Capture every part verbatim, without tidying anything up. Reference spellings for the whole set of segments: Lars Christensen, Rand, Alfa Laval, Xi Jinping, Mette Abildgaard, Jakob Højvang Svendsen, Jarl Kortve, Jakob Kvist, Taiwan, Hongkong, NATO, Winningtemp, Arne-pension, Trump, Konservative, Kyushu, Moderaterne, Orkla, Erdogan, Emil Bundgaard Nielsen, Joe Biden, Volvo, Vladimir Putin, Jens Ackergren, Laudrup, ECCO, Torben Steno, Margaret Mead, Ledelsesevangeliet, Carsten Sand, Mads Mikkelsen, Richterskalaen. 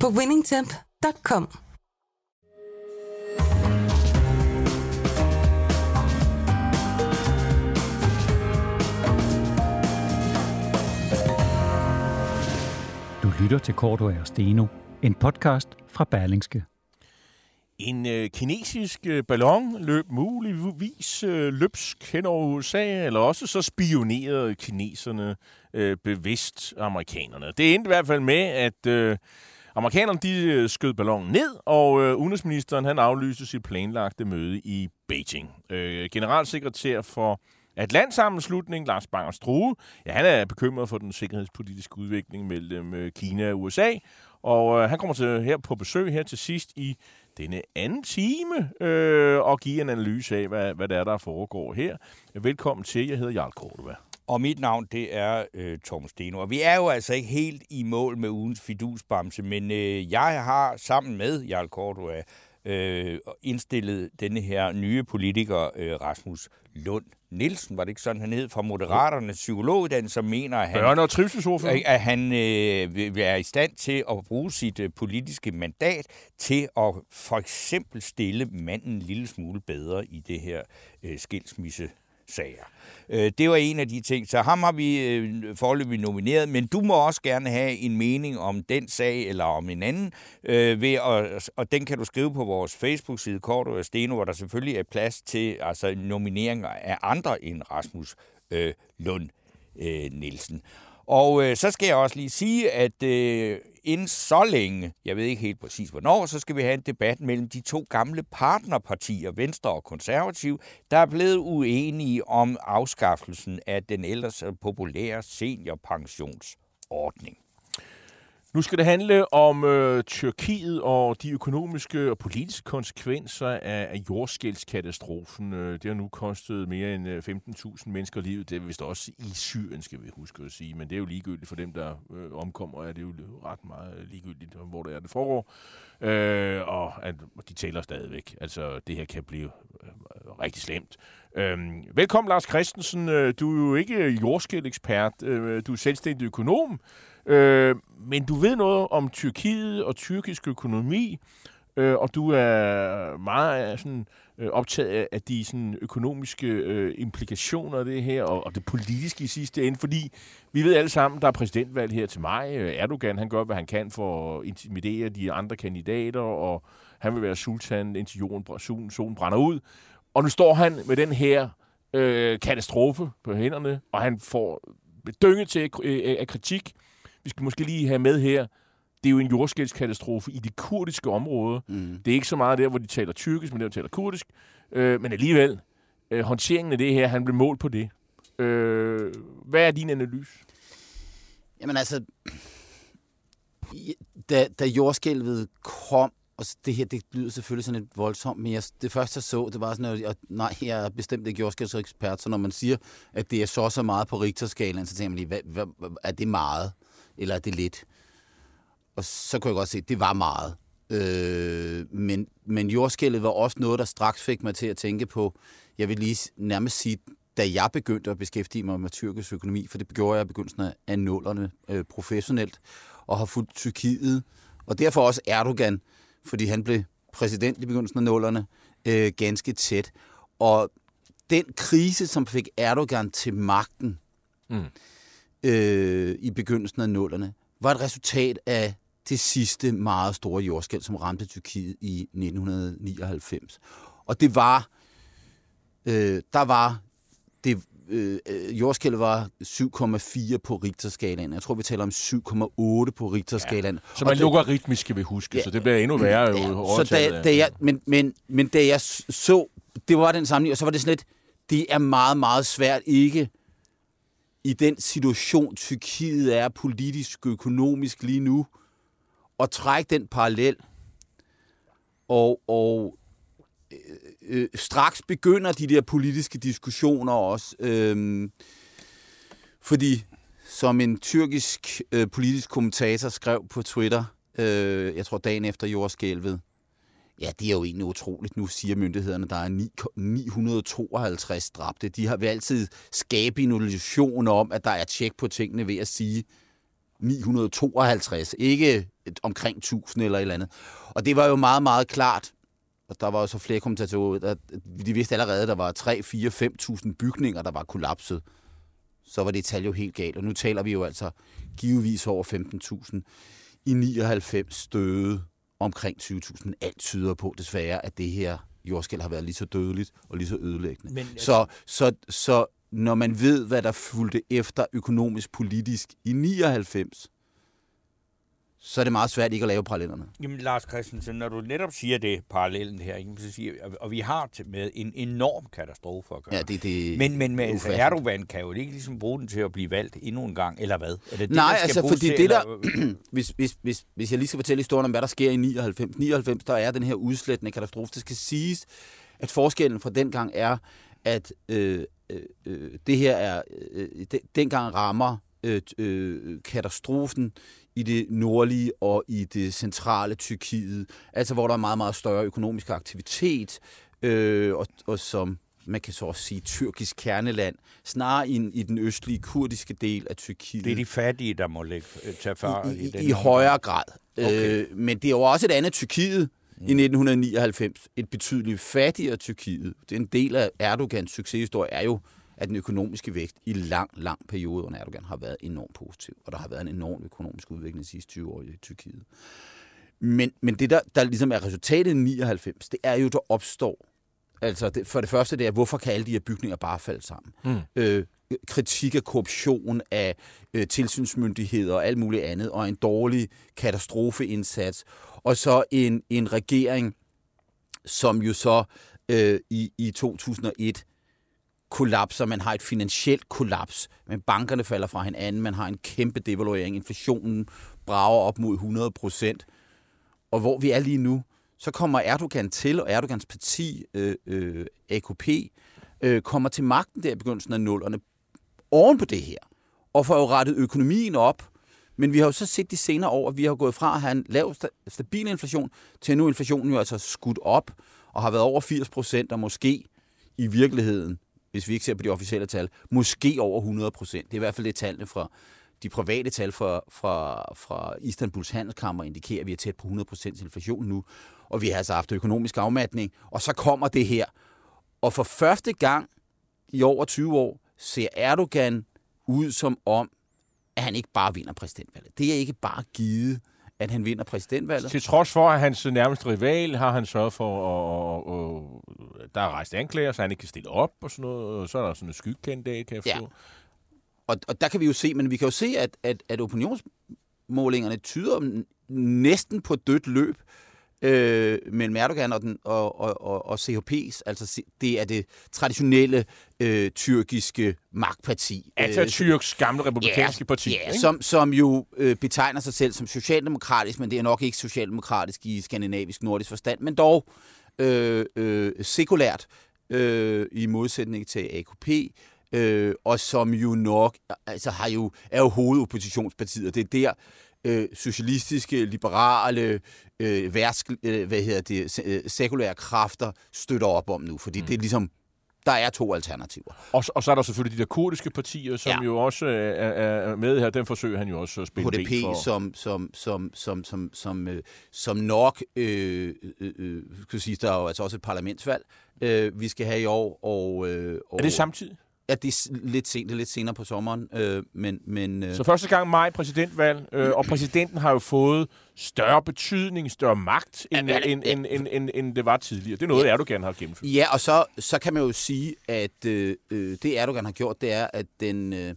på winningtemp punktum com. Du lytter til Kort og Steno, en podcast fra Berlingske. En øh, kinesisk øh, ballon løb muligvis øh, løbsk hen over U S A, eller også så spionerede kineserne øh, bevidst amerikanerne. Det endte i hvert fald med, at øh, amerikanerne de, øh, skød ballonen ned, og øh, udenrigsministeren han aflyste sit planlagte møde i Beijing. Øh, generalsekretær for Atlantsammenslutningen, Lars Bangert Struwe, ja, han er bekymret for den sikkerhedspolitiske udvikling mellem øh, Kina og U S A, og øh, han kommer til her på besøg her til sidst i denne anden time, øh, og give en analyse af, hvad, hvad der er, der foregår her. Velkommen til. Jeg hedder Jarl Kortve. Og mit navn, det er øh, Torben Steno. Og vi er jo altså ikke helt i mål med ugens fidusbamse, men øh, jeg har sammen med Jarl Kortve øh, indstillet denne her nye politiker, øh, Rasmus Lund-Nielsen, var det ikke sådan, han hed, fra Moderaterne, psykologuddannelse, som mener, at han, Børne- og trivselsordfører, at han øh, er i stand til at bruge sit øh, politiske mandat til at for eksempel stille manden en lille smule bedre i det her øh, skilsmissesager. Øh, det var en af de ting, så ham har vi øh, foreløbig nomineret, men du må også gerne have en mening om den sag eller om en anden, øh, ved at, og den kan du skrive på vores Facebook-side, Kort og Steno, hvor der selvfølgelig er plads til altså nomineringer af andre end Rasmus øh, Lund øh, Nielsen. Og øh, så skal jeg også lige sige, at øh, inden så længe, jeg ved ikke helt præcis hvornår, så skal vi have en debat mellem de to gamle partnerpartier, Venstre og Konservative, der er blevet uenige om afskaffelsen af den ellers populære seniorpensionsordning. Nu skal det handle om øh, Tyrkiet og de økonomiske og politiske konsekvenser af, af jordskælvskatastrofen. Det har nu kostet mere end femten tusind mennesker livet. Det er vist også i Syrien, skal vi huske at sige. Men det er jo ligegyldigt for dem, der øh, omkommer. Ja, det er jo ret meget ligegyldigt, hvor det er, det foregår. Øh, og at de tæller stadigvæk. Altså, det her kan blive øh, rigtig slemt. Øh, velkommen, Lars Christensen. Du er jo ikke jordskælvekspert. Du er selvstændig økonom. Øh, men du ved noget om Tyrkiet og tyrkisk økonomi, øh, og du er meget sådan, øh, optaget af de sådan, økonomiske øh, implikationer af det her, og, og det politiske i sidste ende, fordi vi ved alle sammen, der er præsidentvalg her til maj. Erdogan, han gør, hvad han kan for at intimidere de andre kandidater, og han vil være sultan, indtil jorden, solen brænder ud. Og nu står han med den her øh, katastrofe på hænderne, og han får dynge til øh, af kritik. Vi skal måske lige have med her, det er jo en jordskælvskatastrofe i det kurdiske område. Mm. Det er ikke så meget der, hvor de taler tyrkisk, men der, hvor de taler kurdisk. Øh, men alligevel, øh, håndteringen af det her, han blev målt på det. Øh, hvad er din analyse? Jamen altså, da, da jordskælvet kom, og det her, det lyder selvfølgelig sådan lidt voldsomt, men jeg, det første jeg så, det var sådan, at jeg, nej, jeg er bestemt ikke jordskælvsekspert, så når man siger, at det er så så meget på Richterskalaen, så tænker man lige, hvad, hvad, hvad, er det meget? Eller er det lidt? Og så kunne jeg godt se, at det var meget. Øh, men, men jordskælvet var også noget, der straks fik mig til at tænke på, jeg vil lige nærmest sige, da jeg begyndte at beskæftige mig med tyrkisk økonomi, for det gjorde jeg i begyndelsen af nullerne øh, professionelt, og har fulgt Tyrkiet, og derfor også Erdogan, fordi han blev præsident i begyndelsen af nullerne, øh, ganske tæt. Og den krise, som fik Erdogan til magten, mm. Øh, i begyndelsen af nullerne, var et resultat af det sidste meget store jordskælv, som ramte Tyrkiet i nitten nioghalvfems. Og det var, øh, der var, det, øh, jordskælvet var syv komma fire på Richterskalaen. Jeg tror, vi taler om syv komma otte på Richterskalaen. Ja, så man logaritmisk skal vi huske, ja, så det bliver endnu værre. Ja, jo, så da, da jeg, men, men, men da jeg så, det var den sammenligning, og så var det sådan lidt, det er meget, meget svært ikke i den situation, Tyrkiet er politisk og økonomisk lige nu, at trække den parallel, og, og øh, øh, straks begynder de der politiske diskussioner også. Øh, fordi, som en tyrkisk øh, politisk kommentator skrev på Twitter, øh, jeg tror dagen efter jordskælvet, ja, det er jo egentlig utroligt. Nu siger myndighederne, der er ni hundrede og tooghalvtreds dræbte. De har altid skabt en illusion om, at der er tjek på tingene ved at sige ni hundrede og tooghalvtreds, ikke omkring tusind eller et eller andet. Og det var jo meget, meget klart. Og der var jo så flere kommentatorer, de vidste allerede, at der var tre, fire, fem tusind bygninger, der var kollapset. Så var det tal jo helt galt. Og nu taler vi jo altså givetvis over femten tusind i nioghalvfems døde. Omkring tyve tusind. Alt tyder på desværre, at det her jordskælv har været lige så dødeligt og lige så ødelæggende. Men, altså... så, så, så når man ved, hvad der fulgte efter økonomisk politisk i nioghalvfems, så er det meget svært ikke at lave parallellerne. Jamen, Lars Christensen, når du netop siger det, parallellen her, ikke, så siger, og vi har med en enorm katastrofe at gøre. Ja, det, det men men med, altså, Erdogan kan jo ikke ligesom bruge den til at blive valgt endnu en gang, eller hvad? Er det, nej, det, altså, fordi til, det der... Eller... hvis, hvis, hvis, hvis jeg lige skal fortælle historien om, hvad der sker i nioghalvfems. nioghalvfems, der er den her udslættende katastrofe. Det skal siges, at forskellen fra dengang er, at øh, øh, det her er... Øh, den, dengang rammer øh, øh, katastrofen i det nordlige og i det centrale Tyrkiet, altså hvor der er meget, meget større økonomisk aktivitet, øh, og, og som man kan så også sige, tyrkisk kerneland, snarere i, i den østlige kurdiske del af Tyrkiet. Det er de fattige, der må lægge, tage far i, i, i den. I højere grad. Okay. Øh, men det er jo også et andet Tyrkiet mm. i nitten nioghalvfems. Et betydeligt fattigere Tyrkiet. Det er en del af Erdogans succeshistorie, er jo, at den økonomiske vækst i lang, lang periode under Erdogan har været enormt positiv, og der har været en enorm økonomisk udvikling de sidste tyve år i Tyrkiet. Men, men det, der, der ligesom er resultatet i nioghalvfems, det er jo, der opstår. Altså, det, for det første, det er, hvorfor kan alle de her bygninger bare falde sammen? Mm. Øh, kritik af korruption, af øh, tilsynsmyndigheder og alt muligt andet, og en dårlig katastrofeindsats, og så en, en regering, som jo så øh, i, i to tusind og et kollapser, man har et finansielt kollaps, men bankerne falder fra hinanden, man har en kæmpe devaluering, inflationen brager op mod hundrede procent, og hvor vi er lige nu, så kommer Erdogan til, og Erdogans parti, øh, øh, A K P, øh, kommer til magten der i begyndelsen af nullerne, oven på det her, og får jo rettet økonomien op, men vi har jo så set de senere år, at vi har gået fra at have en lav, stabil inflation, til nu inflationen jo altså skudt op, og har været over firs procent, og måske i virkeligheden, hvis vi ikke ser på de officielle tal, måske over hundrede procent. Det er i hvert fald det tallene fra de private tal fra, fra, fra Istanbuls handelskammer indikerer, at vi er tæt på hundrede procent inflation nu, og vi har altså haft økonomisk afmatning, og så kommer det her. Og for første gang i over tyve år ser Erdogan ud som om, at han ikke bare vinder præsidentvalget. Det er ikke bare givet, at han vinder præsidentvalget. Til trods for, at hans nærmeste rival har han sørget for, og, og, og der er rejst anklager, så han ikke kan stille op og sådan noget, og så er der sådan en skyggekandidat, kan jeg forstå. Ja. Og, og der kan vi jo se, men vi kan jo se, at, at, at opinionsmålingerne tyder næsten på dødt løb øh, mellem Erdogan og, den, og, og, og, og C H P's, altså det er det traditionelle øh, tyrkiske magtparti. Atatürks gamle republikanske ja, parti. Ja, som, som jo øh, betegner sig selv som socialdemokratisk, men det er nok ikke socialdemokratisk i skandinavisk nordisk forstand, men dog øh, øh, sekulært øh, i modsætning til A K P, øh, og som jo nok altså har jo, er jo hovedoppositionspartiet, og det er der Øh, socialistiske, liberale, øh, værsk, øh, hvad hedder det, øh, sekulære kræfter støtter op om nu, fordi mm. det er ligesom, der er to alternativer. Og, og så er der selvfølgelig de der kurdiske partier, som ja. jo også er, er med her, den forsøger han jo også at spille H D P, for. H D P, som, som, som, som, som, som, øh, som nok, øh, øh, øh, skal sige, der er jo altså også et parlamentsvalg, øh, vi skal have i år. Og, øh, og, er det samtidig? Ja, det er lidt sent, det er lidt senere på sommeren, øh, men... men øh... Så første gang maj præsidentvalg, øh, og præsidenten har jo fået større betydning, større magt, end, ja, end, end, end, end, end det var tidligere. Det er noget, ja. Erdogan har gennemført. Ja, og så, så kan man jo sige, at øh, det Erdogan har gjort, det er, at den, øh,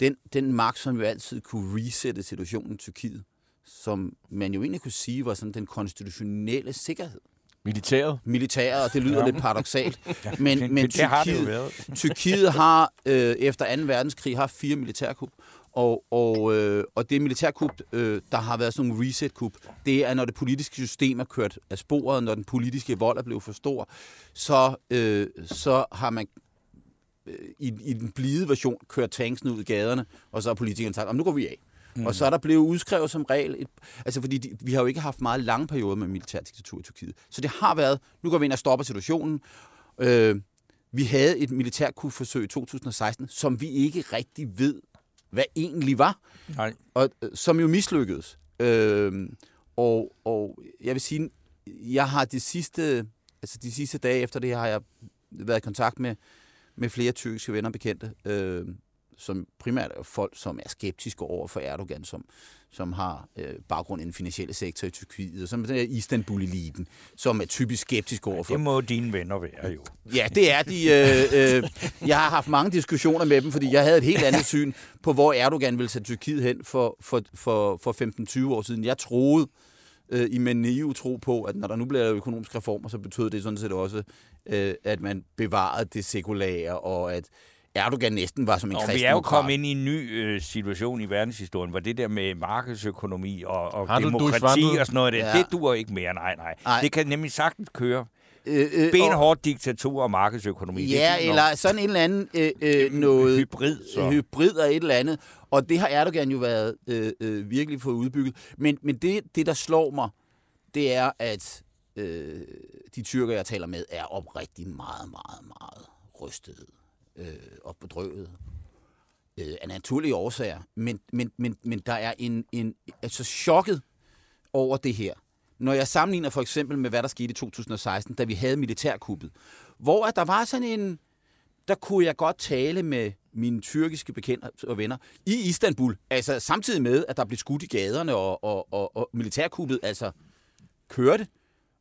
den, den magt, som jo altid kunne resette situationen i Tyrkiet, som man jo egentlig kunne sige var sådan den konstitutionelle sikkerhed. Militæret. Militæret, og det lyder ja. lidt paradoksalt. ja, men men det, det Tyrkiet har, Tyrkiet har øh, efter anden verdenskrig har fire militærkup, og, Og, og, øh, og det militærkup, øh, der har været sådan en reset-kup, det er, når det politiske system er kørt af sporet, når den politiske vold er blevet for stor, så, øh, så har man øh, i, i den blide version kørt tanksene ud i gaderne, og så har politikerne sagt, nu går vi af. Mm. Og så er der blevet udskrevet som regel, et, altså fordi de, vi har jo ikke haft meget lange perioder med militærdiktatur i Tyrkiet. Så det har været, nu går vi ind og stopper situationen. Øh, vi havde et militærkupforsøg i to tusind og seksten, som vi ikke rigtig ved, hvad egentlig var, Nej. Og, som jo mislykkedes. Øh, og, og jeg vil sige, jeg har de sidste, altså de sidste dage efter det har jeg været i kontakt med, med flere tyrkiske venner og bekendte, øh, som primært er folk, som er skeptiske over for Erdogan, som, som har øh, baggrund i den finansielle sektor i Tyrkiet, og som er Istanbul-eliten, som er typisk skeptisk over for. Det må dine venner være, jo. Ja, det er de. Øh, øh, jeg har haft mange diskussioner med dem, fordi jeg havde et helt andet syn på, hvor Erdogan ville sætte Tyrkiet hen for, for, for, for femten til tyve år siden. Jeg troede, øh, i min naive tro på, at når der nu bliver lavet økonomiske reformer, så betød det sådan set også, øh, at man bevarede det sekulære, og at Erdogan næsten var som en kristendemokrat. Vi er jo kommet ind i en ny øh, situation i verdenshistorien, hvor det der med markedsøkonomi og, og demokrati og sådan noget, ja. det duer ikke mere, nej, nej. Ej. Det kan nemlig sagtens køre. Øh, øh, Benhårdt diktatur og markedsøkonomi. Ja, det eller sådan en eller anden øh, øh, noget hybrid, så. hybrid og et eller andet. Og det har Erdogan jo været øh, øh, virkelig fået udbygget. Men, men det, det, der slår mig, det er, at øh, de tyrker, jeg taler med, er oprigtigt meget, meget, meget rystede. Øh, og bedrøvet øh, af naturlige årsager, men, men, men, men der er en, en altså chokket over det her. Når jeg sammenligner for eksempel med, hvad der skete i to tusind og seksten, da vi havde militærkuppet, hvor der var sådan en, der kunne jeg godt tale med mine tyrkiske bekendte og venner i Istanbul, altså samtidig med, at der blev skudt i gaderne, og, og, og, og militærkuppet altså kørte,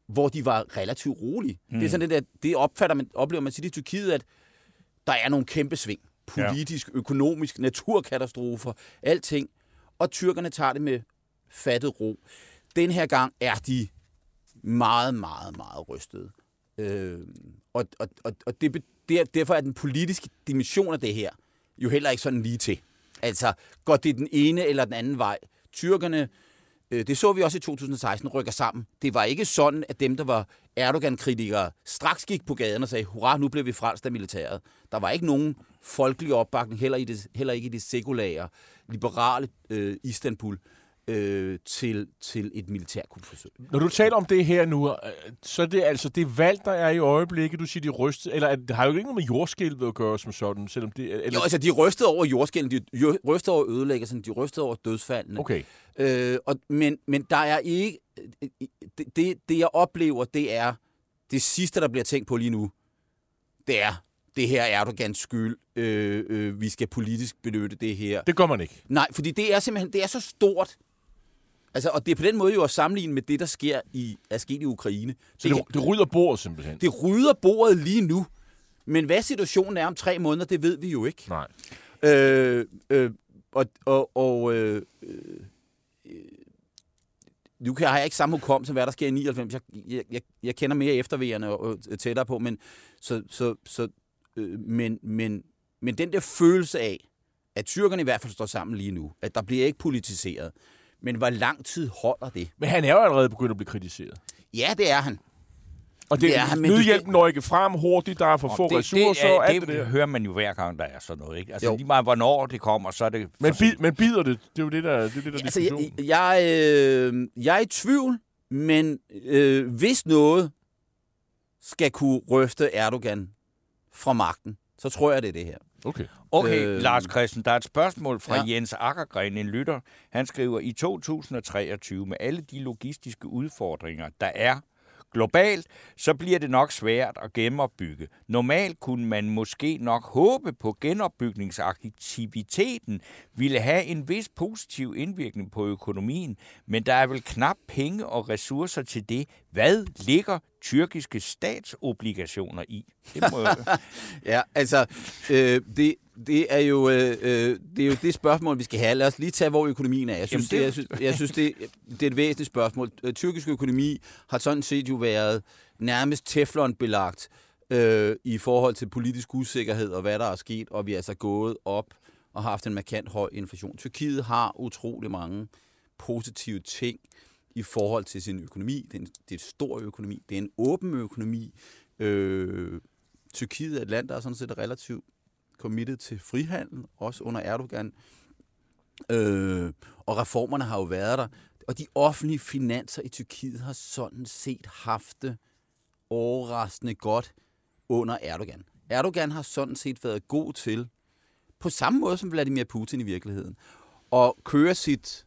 hvor de var relativt rolige. Mm. Det er sådan det der, det opfatter man, oplever man tit i Tyrkiet, at der er nogle kæmpe sving. Politisk, ja. Økonomisk, naturkatastrofer, alting. Og tyrkerne tager det med fattet ro. Den her gang er de meget, meget, meget rystede. Øh, og og, og det, derfor er den politiske dimension af det her jo heller ikke sådan lige til. Altså, går det den ene eller den anden vej? Tyrkerne, øh, det så vi også i to tusind og seksten, rykker sammen. Det var ikke sådan, at dem, der var Erdogan-kritikere straks gik på gaden og sagde, hurra, nu blev vi frelst af militæret. Der var ikke nogen folkelig opbakning, heller, i det, heller ikke i det sekulære, liberale øh, Istanbul, øh, til, til et militærkupforsøg. Når du taler om det her nu, så er det altså det valg, der er i øjeblikket, du siger, de rystede, eller det har jo ikke noget med jordskælvet at gøre som sådan, selvom det... Eller... Jo, altså de rystede over jordskælvet, de rystede over ødelæggelsen, de rystede over dødsfaldene. Okay. Øh, og, men, men der er ikke... Det, det, det, jeg oplever, det er det sidste, der bliver tænkt på lige nu, det er, det her er Erdogans skyld, øh, øh, vi skal politisk benytte det her. Det gør man ikke. Nej, fordi det er simpelthen, det er så stort. Altså, og det er på den måde jo at sammenligne med det, der sker i, er sket i Ukraine. Så det, det, det rydder bordet simpelthen? Det rydder bordet lige nu. Men hvad situationen er om tre måneder, det ved vi jo ikke. Nej. Øh, øh, og... og, og øh, øh, Nu har jeg ikke samme hukommelse som hvad der sker i nioghalvfems. Jeg, jeg, jeg kender mere efterværende og, og tættere på, men, så, så, så, øh, men, men, men den der følelse af, at tyrkerne i hvert fald står sammen lige nu, at der bliver ikke politiseret, men hvor lang tid holder det? Men han er jo allerede begyndt at blive kritiseret. Ja, det er han. Og det, det er nødhjælpen når ikke frem hurtigt, der er for få ressourcer og alt det der. Det hører man jo hver gang, der er sådan noget, ikke? Altså jo. Lige meget, hvornår det kommer, så er det... Men, bi, men bider det? Det er jo det, der, det er det, der altså, diskussion. Jeg, jeg, øh, jeg er i tvivl, men øh, hvis noget skal kunne ryste Erdogan fra magten, så tror jeg, det er det her. Okay, okay øh, Lars Christensen, der er et spørgsmål fra ja. Jens Ackergren, en lytter. Han skriver, i to tusind og treogtyve, med alle de logistiske udfordringer, der er globalt, så bliver det nok svært at genopbygge. Normalt kunne man måske nok håbe på, at genopbygningsaktiviteten ville have en vis positiv indvirkning på økonomien, men der er vel knap penge og ressourcer til det. Hvad ligger tyrkiske statsobligationer i? Det må jeg... ja, altså, øh, det, det, er jo, øh, det er jo det spørgsmål, vi skal have. Lad os lige tage, hvor økonomien er. Jeg synes, Jamen, det, det, jeg, jeg synes det, det er et væsentligt spørgsmål. Tyrkisk økonomi har sådan set jo været nærmest teflonbelagt øh, i forhold til politisk usikkerhed og hvad der er sket, og vi er altså gået op og har haft en markant høj inflation. Tyrkiet har utrolig mange positive ting i forhold til sin økonomi. Det er en, det er en stor økonomi. Det er en åben økonomi. Øh, Tyrkiet er et land, der er sådan set relativt committed til frihandel, også under Erdogan. Øh, og reformerne har jo været der. Og de offentlige finanser i Tyrkiet har sådan set haft det overraskende godt under Erdogan. Erdogan har sådan set været god til, på samme måde som Vladimir Putin i virkeligheden, at køre sit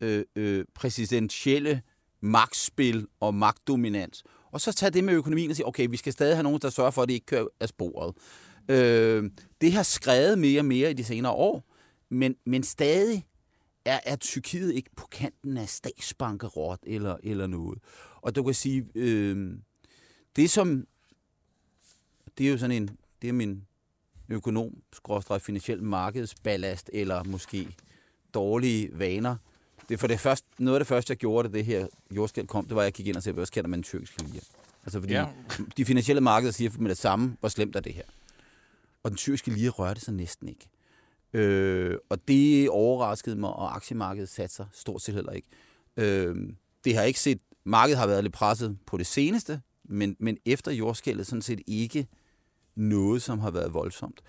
øh, øh, præsidentielle magtspil og magtdominans, og så tage det med økonomien og sige, okay, vi skal stadig have nogen, der sørger for, at det ikke kører af sporet. Øh, det har skrevet mere og mere i de senere år, men, men stadig er, er Tyrkiet ikke på kanten af statsbankerot eller, eller noget. Og du kan sige, øh, det som... Det er jo sådan en, det er min økonom-finansiel markedsballast, eller måske dårlige vaner. Det er for det første, noget af det første, jeg gjorde, da det her jordskælv kom, det var, at jeg kiggede ind og sagde, hvad kalder man en tyrkisk lire? Altså fordi ja. De finansielle markeder siger med det samme, hvor slemt er det her. Og den tyrkiske lire rørte sig næsten ikke. Øh, og det overraskede mig, og aktiemarkedet satte sig stort set heller ikke. Øh, det har ikke set, markedet har været lidt presset på det seneste, men, men efter jordskælvet sådan set ikke noget, som har været voldsomt.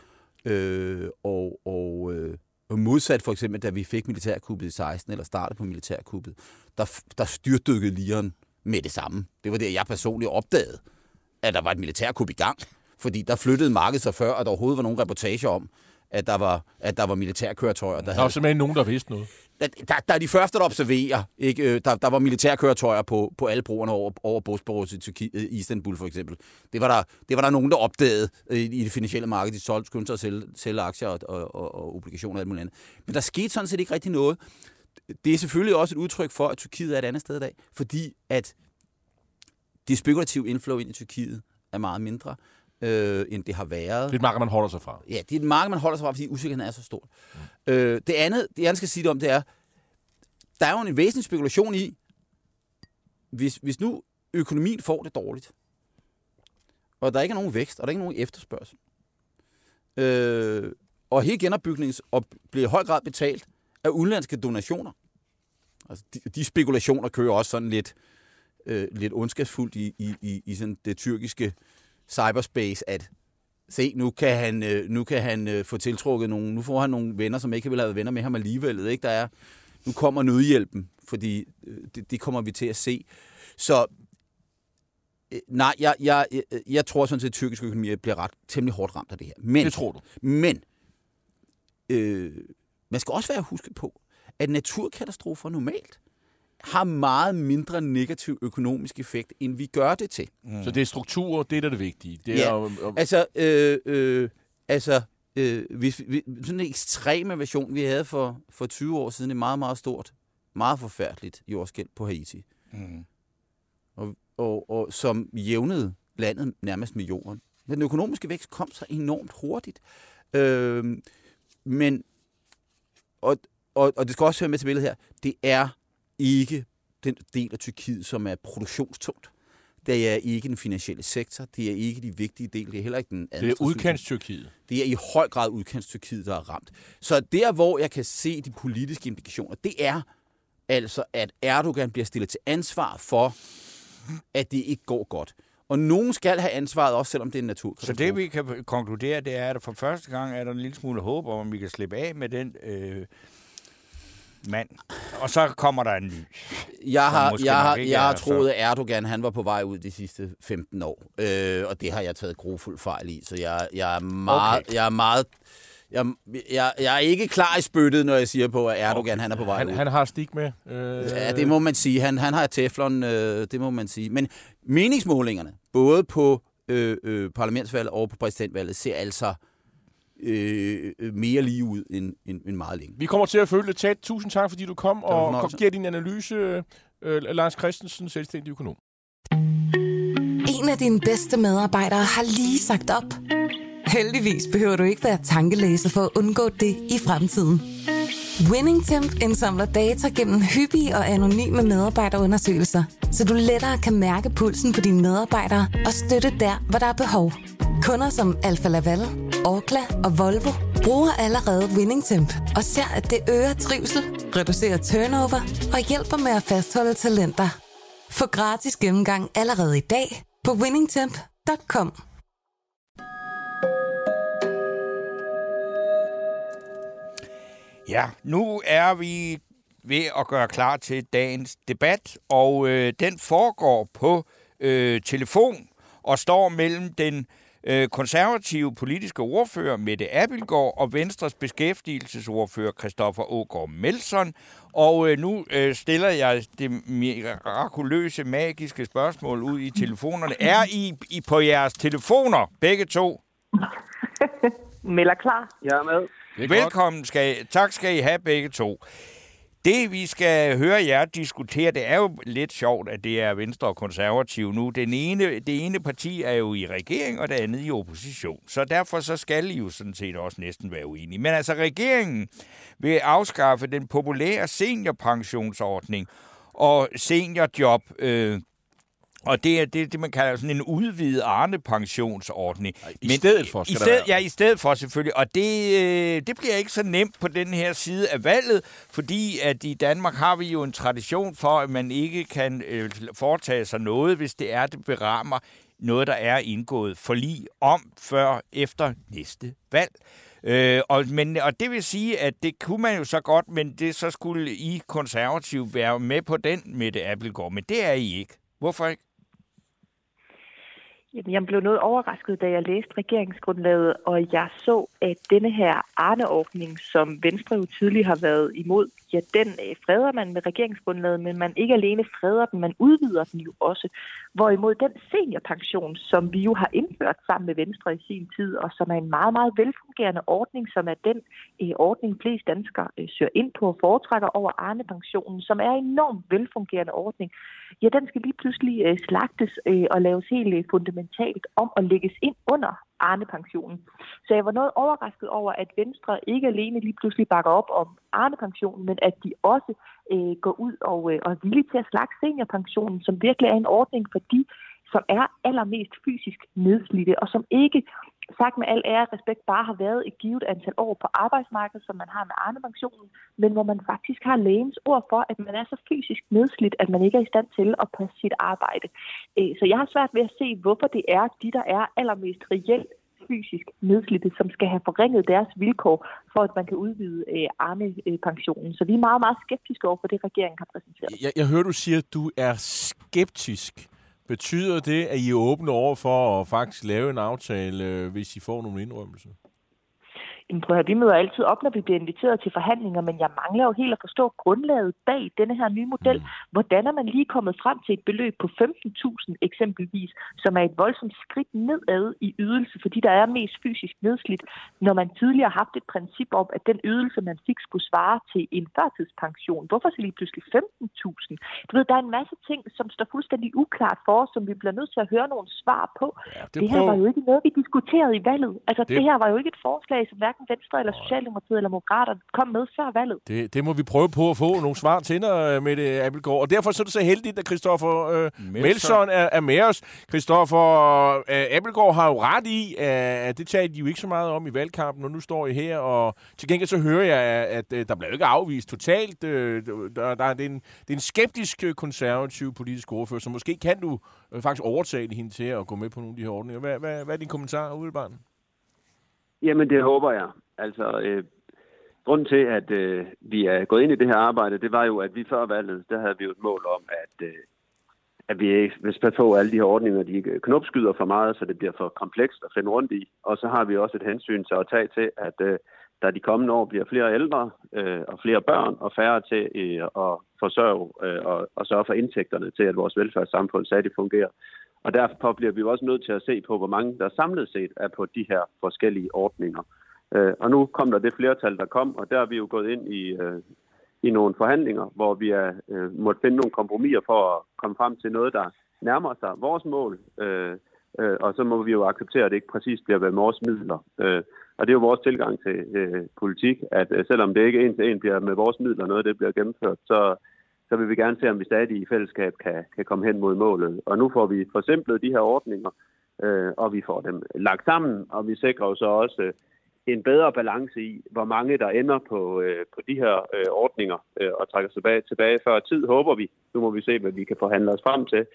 Øh, og, og, øh, og modsat for eksempel, da vi fik militærkuppet i seksten, eller startede på militærkuppet, der, der styrtdykkede liren med det samme. Det var det, jeg personligt opdagede, at der var et militærkup i gang, fordi der flyttede markedet sig før, og der overhovedet var nogen reportager om, at der var, at der var militærkøretøjer. Der, der var simpelthen nogen, der vidste noget. Der, der, der er de første, der observerer. Ikke? Der, der var militærkøretøjer på, på alle broerne over, over Bosporus i Tyrkiet, Istanbul for eksempel. Det var der, det var der nogen, der opdagede i det finansielle marked. De solgte, skyndte sig at sælge, sælge aktier og, og, og, og obligationer og alt muligt andet. Men der skete sådan set ikke rigtig noget. Det er selvfølgelig også et udtryk for, at Tyrkiet er et andet sted i dag, fordi at det spekulative inflow ind i Tyrkiet er meget mindre. Øh, end det har været. Det er et marked, man holder sig fra. Ja, det er et marked, man holder sig fra, fordi usikkerheden er så stor. Mm. Øh, det andet, det andet skal sige det om, det er, der er jo en væsentlig spekulation i, hvis, hvis nu økonomien får det dårligt, og der ikke er nogen vækst, og der ikke er nogen efterspørgsel, øh, og hele genopbygningen bliver i høj grad betalt af udenlandske donationer. Altså, de, de spekulationer kører også sådan lidt, øh, lidt ondskabsfuldt i, i, i, i sådan det tyrkiske cyberspace, at se, nu kan han, nu kan han få tiltrukket nogen, nu får han nogle venner, som ikke vil have været venner med ham alligevel, ikke? Der er, nu kommer nødhjælpen, fordi det, det kommer vi til at se. Så nej, jeg, jeg, jeg tror sådan set, at tyrkisk økonomi bliver ret temmelig hårdt ramt af det her. Men, det tror du. Men øh, man skal også være huske på, at naturkatastrofer normalt har meget mindre negativ økonomisk effekt, end vi gør det til. Mm. Så det er strukturer, det er der det vigtige. Det ja, er, og, og... altså, øh, øh, altså øh, hvis, hvis, sådan en ekstreme version, vi havde for, for tyve år siden, et meget, meget stort, meget forfærdeligt jordskælv på Haiti, mm. og, og, og som jævnede landet nærmest med jorden. Den økonomiske vækst kom så enormt hurtigt, øh, men, og, og, og det skal også høre med til billedet her, det er ikke den del af Tyrkiet, som er produktionstungt. Det er ikke den finansielle sektor, det er ikke de vigtige dele, det er heller ikke den administrative. Det er udkantstyrkiet. Det er i høj grad udkantstyrkiet, der er ramt. Så der, hvor jeg kan se de politiske implikationer, det er altså, at Erdogan bliver stillet til ansvar for, at det ikke går godt. Og nogen skal have ansvaret, også selvom det er en naturkatastrofe. Så det, vi kan konkludere, det er, at for første gang er der en lille smule håb om, at vi kan slippe af med den... Øh mand. Og så kommer der en ny. Jeg har, jeg har, jeg har troet, at Erdogan han var på vej ud de sidste femten år. Øh, og det har jeg taget grofuld fejl i. Så jeg, jeg er meget... Okay. Jeg er meget jeg, jeg, jeg er ikke klar i spyttet, når jeg siger på, at Erdogan okay. han er på vej han, ud. Han har stik med. Øh, ja, det må man sige. Han, han har teflon, øh, det må man sige. Men meningsmålingerne, både på øh, øh, parlamentsvalget og på præsidentvalget, ser altså... Øh, mere lige ud end, end, end meget længe. Vi kommer til at følge det tæt. Tusind tak, fordi du kom og giver din analyse. Øh, Lars Christensen, selvstændig økonom. En af dine bedste medarbejdere har lige sagt op. Heldigvis behøver du ikke være tankelæser for at undgå det i fremtiden. Winningtemp indsamler data gennem hyppige og anonyme medarbejderundersøgelser, så du lettere kan mærke pulsen på dine medarbejdere og støtte der, hvor der er behov. Kunder som Alfa Laval, Orkla og Volvo bruger allerede Winningtemp og ser, at det øger trivsel, reducerer turnover og hjælper med at fastholde talenter. Få gratis gennemgang allerede i dag på winningtemp punktum com. Ja, nu er vi ved at gøre klar til dagens debat, og øh, den foregår på øh, telefon og står mellem den øh, konservative politiske ordfører Mette Abildgaard og Venstres beskæftigelsesordfører Christoffer Aagaard Madsen. Og øh, nu øh, stiller jeg det mirakuløse, magiske spørgsmål ud i telefonerne. Er I, I på jeres telefoner, begge to? Melder klar. Jeg er med. Velkommen. Skal I, tak skal I have begge to. Det, vi skal høre jer diskutere, det er jo lidt sjovt, at det er Venstre og Konservative nu. Den ene, det ene parti er jo i regering, og det andet i opposition. Så derfor så skal I jo sådan set også næsten være uenige. Men altså, regeringen vil afskaffe den populære seniorpensionsordning og seniorjob, øh, og det er det, det, man kalder sådan en udvidet Arne-pensionsordning. I Men stedet for, skal i stedet, Ja, i stedet for selvfølgelig. Og det, øh, det bliver ikke så nemt på den her side af valget, fordi at i Danmark har vi jo en tradition for, at man ikke kan øh, foretage sig noget, hvis det er, det berammer noget, der er indgået forlig om før efter næste valg. Øh, og, men, og det vil sige, at det kunne man jo så godt, men det så skulle I konservative være med på den, Mette Abildgaard. Men det er I ikke. Hvorfor ikke? Jeg blev noget overrasket, da jeg læste regeringsgrundlaget, og jeg så, at denne her Arne-ordning, som Venstre jo tidligere har været imod, ja, den freder man med regeringsgrundlaget, men man ikke alene freder den, man udvider den jo også. Hvorimod den seniorpension, som vi jo har indført sammen med Venstre i sin tid, og som er en meget, meget velfungerende ordning, som er den eh, ordning, flest danskere eh, søger ind på og foretrækker over Arne-pensionen, som er en enormt velfungerende ordning, ja, den skal lige pludselig eh, slagtes eh, og laves helt eh, fundamentalt om at lægges ind under Arne-pensionen. Så jeg var noget overrasket over, at Venstre ikke alene lige pludselig bakker op om Arne-pensionen, men at de også øh, går ud og, øh, og er villige til at slagte seniorpensionen, som virkelig er en ordning for de, som er allermest fysisk nedslidte, og som ikke, sagt med al ære og respekt, bare har været et givet antal år på arbejdsmarkedet, som man har med Arne-pensionen, men hvor man faktisk har lægens ord for, at man er så fysisk nedslidt, at man ikke er i stand til at passe sit arbejde. Så jeg har svært ved at se, hvorfor det er de, der er allermest reelt fysisk nedslidte, som skal have forringet deres vilkår, for at man kan udvide øh, Arne-pensionen. Så vi er meget, meget skeptiske over for det, regeringen har præsenteret. Jeg, jeg hører, du siger, at du er skeptisk. Betyder det, at I er åbne over for at faktisk lave en aftale, hvis I får nogle indrømmelser? Jamen, prøv at høre, vi møder altid op, når vi bliver inviteret til forhandlinger, men jeg mangler jo helt at forstå grundlaget bag denne her nye model. Hvordan er man lige kommet frem til et beløb på femten tusind eksempelvis, som er et voldsomt skridt nedad i ydelse, fordi der er mest fysisk nedslidt, når man tidligere har haft et princip om, at den ydelse, man fik, skulle svare til en førtidspension. Hvorfor så lige pludselig femten tusind? Du ved, der er en masse ting, som står fuldstændig uklart for os, som vi bliver nødt til at høre nogle svar på. Ja, det, det her prøv... var jo ikke noget, vi diskuterede i valget. Altså, det, det her var jo ikke et forslag, som Venstre eller Socialdemokratiet eller Moderaterne kom med før valget. Det, det må vi prøve på at få nogle svar til, Mette Abildgaard. Og derfor så er det så heldigt, at Christoffer øh, Melson er, er med os. Christoffer øh, Abildgaard har jo ret i, at det talte de jo ikke så meget om i valgkampen, og nu står I her, og til gengæld så hører jeg, at, at der bliver ikke afvist totalt. Øh, der, der er en, det er en skeptisk konservativ politisk ordfører, så måske kan du øh, faktisk overtale hende til at gå med på nogle af de her ordninger. Hvad, hvad, hvad er din kommentar umiddelbart? Jamen, det håber jeg. Altså, øh, grunden til, at øh, vi er gået ind i det her arbejde, det var jo, at vi før valget, der havde vi jo et mål om, at, øh, at vi ikke vil spætte på alle de her ordninger, de knopskyder for meget, så det bliver for komplekst at finde rundt i. Og så har vi også et hensyn til at tage til, at øh, der de kommende år bliver flere ældre øh, og flere børn og færre til øh, at forsørge øh, og, og sørge for indtægterne til, at vores velfærdssamfund stadig fungerer. Og derfor bliver vi også nødt til at se på, hvor mange der samlet set er på de her forskellige ordninger. Øh, og nu kom der det flertal, der kom, og der er vi jo gået ind i, øh, i nogle forhandlinger, hvor vi er, øh, måtte finde nogle kompromiser for at komme frem til noget, der nærmer sig vores mål. Øh, øh, og så må vi jo acceptere, at det ikke præcis bliver ved vores midler. Øh, og det er jo vores tilgang til øh, politik, at øh, selvom det ikke en til en bliver med vores midler, noget det bliver gennemført, så... så vil vi gerne se, om vi stadig i fællesskab kan, kan komme hen mod målet. Og nu får vi forsimplet de her ordninger, øh, og vi får dem lagt sammen, og vi sikrer jo så også øh, en bedre balance i, hvor mange der ender på, øh, på de her øh, ordninger øh, og trækker sig tilbage, tilbage før tid, håber vi. Nu må vi se, hvad vi kan forhandle os frem til.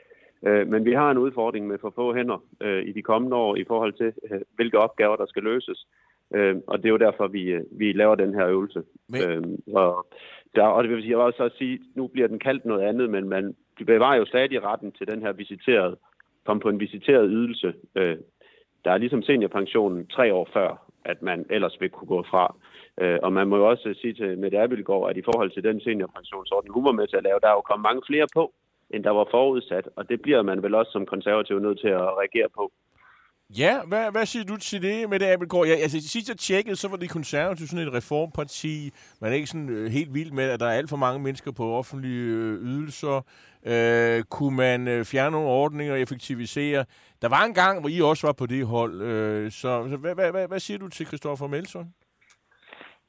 Øh, men vi har en udfordring med for få hænder øh, i de kommende år i forhold til, øh, hvilke opgaver der skal løses. Øh, og det er jo derfor, vi, vi laver den her øvelse. Men... Øh, og, der, og det vil sige, jeg vil også at sige, nu bliver den kaldt noget andet, men man bevarer jo stadig retten til den her visiterede, kom på en visiteret ydelse. Øh, der er ligesom seniorpensionen tre år før, at man ellers vil kunne gå fra. Og man må jo også sige til Mette Abildgaard, at i forhold til den seniorpensionsordning, hun var med til at lave, der er jo kommet mange flere på, end der var forudsat, og det bliver man vel også som konservativ nødt til at reagere på. Ja, hvad, hvad siger du til det, Mette Abildgaard? Ja, altså sidst jeg tjekkede, så var det konservative sådan et reformparti. Man er ikke sådan helt vild med, at der er alt for mange mennesker på offentlige ydelser. Øh, kunne man fjerne nogle ordninger og effektivisere? Der var en gang, hvor I også var på det hold. Øh, så så hvad, hvad, hvad, hvad siger du til Christoffer Melson?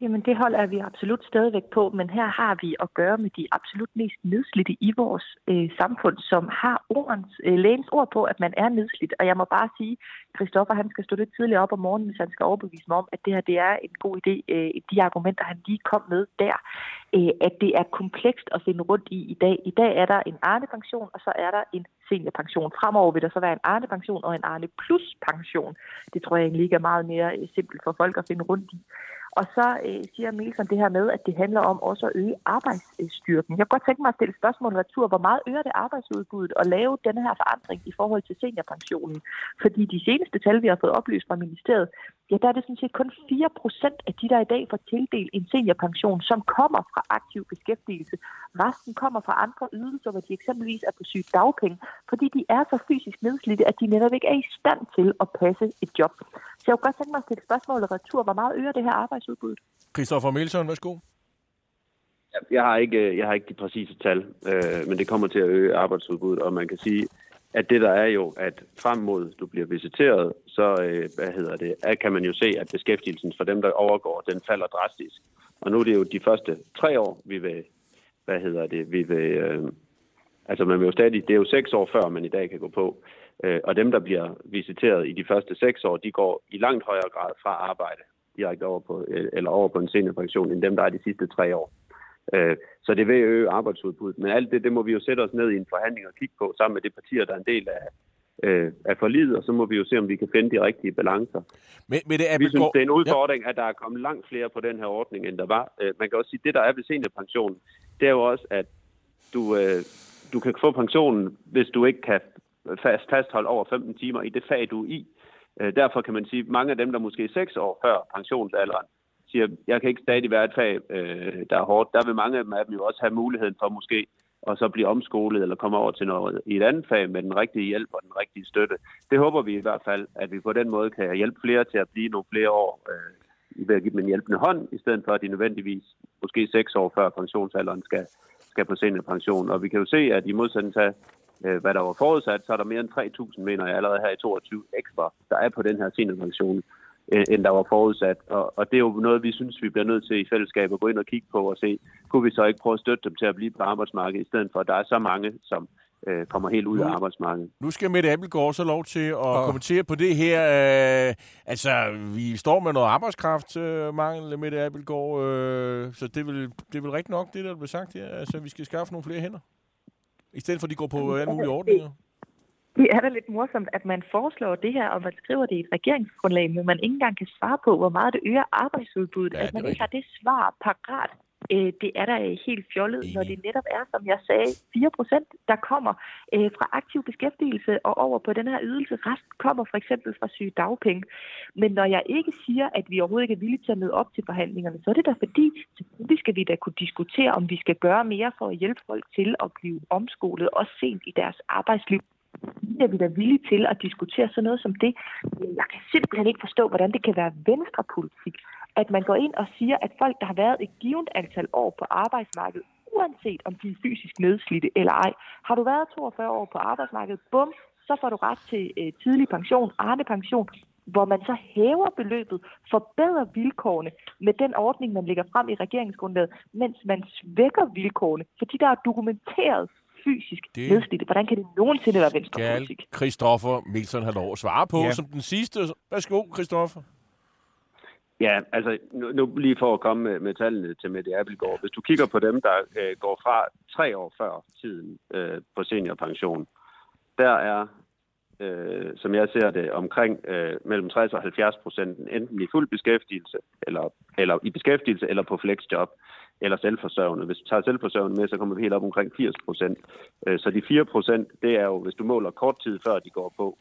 Jamen, det hold er vi absolut stadigvæk på, men her har vi at gøre med de absolut mest nedslidte i vores øh, samfund, som har ordens, øh, lægens ord på, at man er nedslidt. Og jeg må bare sige, Christoffer, han skal stå lidt tidligere op om morgenen, hvis han skal overbevise mig om, at det her det er en god idé. Øh, de argumenter, han lige kom med der, øh, at det er komplekst at finde rundt i i dag. I dag er der en Arne-pension, og så er der en seniorpension. Fremover vil der så være en Arne-pension og en Arne-plus-pension. Det tror jeg egentlig ikke er meget mere øh, simpelt for folk at finde rundt i. Og så øh, siger Melson det her med, at det handler om også at øge arbejdsstyrken. Jeg kunne godt tænke mig at stille spørgsmålet retur, hvor meget øger det arbejdsudbuddet at lave denne her forandring i forhold til seniorpensionen? Fordi de seneste tal, vi har fået oplyst fra ministeriet, ja, der er det sådan set kun fire procent af de, der i dag får tildelt en seniorpension, som kommer fra aktiv beskæftigelse. Resten kommer fra andre ydelser, hvor de eksempelvis er på syge dagpenge, fordi de er så fysisk nedslidte, at de netop ikke er i stand til at passe et job. Så jeg kunne godt tænke mig at stille spørgsmålet retur, hvor meget øger det her arbejdsudbuddet? Christoffer Melson, værsgo. Jeg har ikke, jeg har ikke de præcise tal, øh, men det kommer til at øge arbejdsudbuddet, og man kan sige, at det der er jo, at frem mod du bliver visiteret, så øh, hvad hedder det, kan man jo se, at beskæftigelsen for dem, der overgår, den falder drastisk. Og nu er det jo de første tre år, vi vil, hvad hedder det, vi vil, øh, altså man vil jo stadig, det er jo seks år før, man i dag kan gå på. Øh, og dem, der bliver visiteret i de første seks år, de går i langt højere grad fra arbejde direkte over på, eller over på en seniorpension, end dem, der er de sidste tre år. Så det vil øge arbejdsudbuddet. Men alt det, det må vi jo sætte os ned i en forhandling og kigge på, sammen med de partier, der er en del af, øh, af forliget, og så må vi jo se, om vi kan finde de rigtige balancer. Men, men det er, vi synes, det er en udfordring, ja, at der er kommet langt flere på den her ordning, end der var. Man kan også sige, at det, der er ved seniorpensionen, det er jo også, at du, øh, du kan få pensionen, hvis du ikke kan fast, fastholde over femten timer i det fag, du er i. Derfor kan man sige, at mange af dem, der måske er seks år før pensionsalderen, siger, jeg kan ikke stadig være et fag, øh, der er hårdt. Der vil mange af dem, af dem jo også have muligheden for måske at så blive omskolet eller komme over til noget i et andet fag med den rigtige hjælp og den rigtige støtte. Det håber vi i hvert fald, at vi på den måde kan hjælpe flere til at blive nogle flere år øh, ved at give dem en hjælpende hånd, i stedet for at de nødvendigvis måske seks år før pensionsalderen skal, skal på seniorpension. Og vi kan jo se, at i modsætning til øh, hvad der var forudsat, så er der mere end tre tusind, mener jeg, allerede her i toogtyve ekstra, der er på den her seniorpension, end der var forudsat. Og det er jo noget, vi synes, vi bliver nødt til i fællesskab at gå ind og kigge på og se, kunne vi så ikke prøve at støtte dem til at blive på arbejdsmarkedet, i stedet for, at der er så mange, som øh, kommer helt ud af arbejdsmarkedet. Nu skal Mette Abildgaard så lov til at og... kommentere på det her. Øh, altså, vi står med noget arbejdskraftmangel, Mette Abildgaard, øh, så det er, vel, det er vel rigtigt nok, det der blev sagt her. Altså, vi skal skaffe nogle flere hænder, i stedet for, at de går på alle mulige ordninger. Det er da lidt morsomt, at man foreslår det her, og man skriver det i et regeringsgrundlag, men man ikke engang kan svare på, hvor meget det øger arbejdsudbuddet, ja, at man ikke har det svar parat. Det er da helt fjollet, når det netop er, som jeg sagde, fire procent, der kommer fra aktiv beskæftigelse og over på den her ydelse. Resten kommer for eksempel fra syge dagpenge. Men når jeg ikke siger, at vi overhovedet ikke er villige til at møde op til forhandlingerne, så er det da fordi, selvfølgelig skal vi da kunne diskutere, om vi skal gøre mere for at hjælpe folk til at blive omskolet, også sent i deres arbejdsliv. Det er vi da villige til at diskutere sådan noget som det. Jeg kan simpelthen ikke forstå, hvordan det kan være venstrepolitik, at man går ind og siger, at folk, der har været et givent antal år på arbejdsmarkedet, uanset om de er fysisk nedslidte eller ej, har du været toogfyrre år på arbejdsmarkedet, bum, så får du ret til øh, tidlig pension, Arne-pension, hvor man så hæver beløbet, forbedrer vilkårene med den ordning, man lægger frem i regeringsgrundlaget, mens man svækker vilkårene, fordi der er dokumenteret fysisk nedslidte. Hvordan kan det nogensinde være venstrepolitik? Skal Christoffer Melson have lov at svare på, ja, som den sidste? Værsgo, Christoffer. Ja, altså nu, nu lige for at komme med, med tallene til Mette Abildgaard. Hvis du kigger på dem, der øh, går fra tre år før tiden øh, på seniorpension, der er, øh, som jeg ser det, omkring øh, mellem tres og halvfjerds procent enten i fuld beskæftigelse, eller, eller i beskæftigelse, eller på flexjob, eller selvforsørgende. Hvis du tager selvforsørgende med, så kommer vi helt op omkring firs procent. Øh, så de fire procent, det er jo, hvis du måler kort tid før de går på.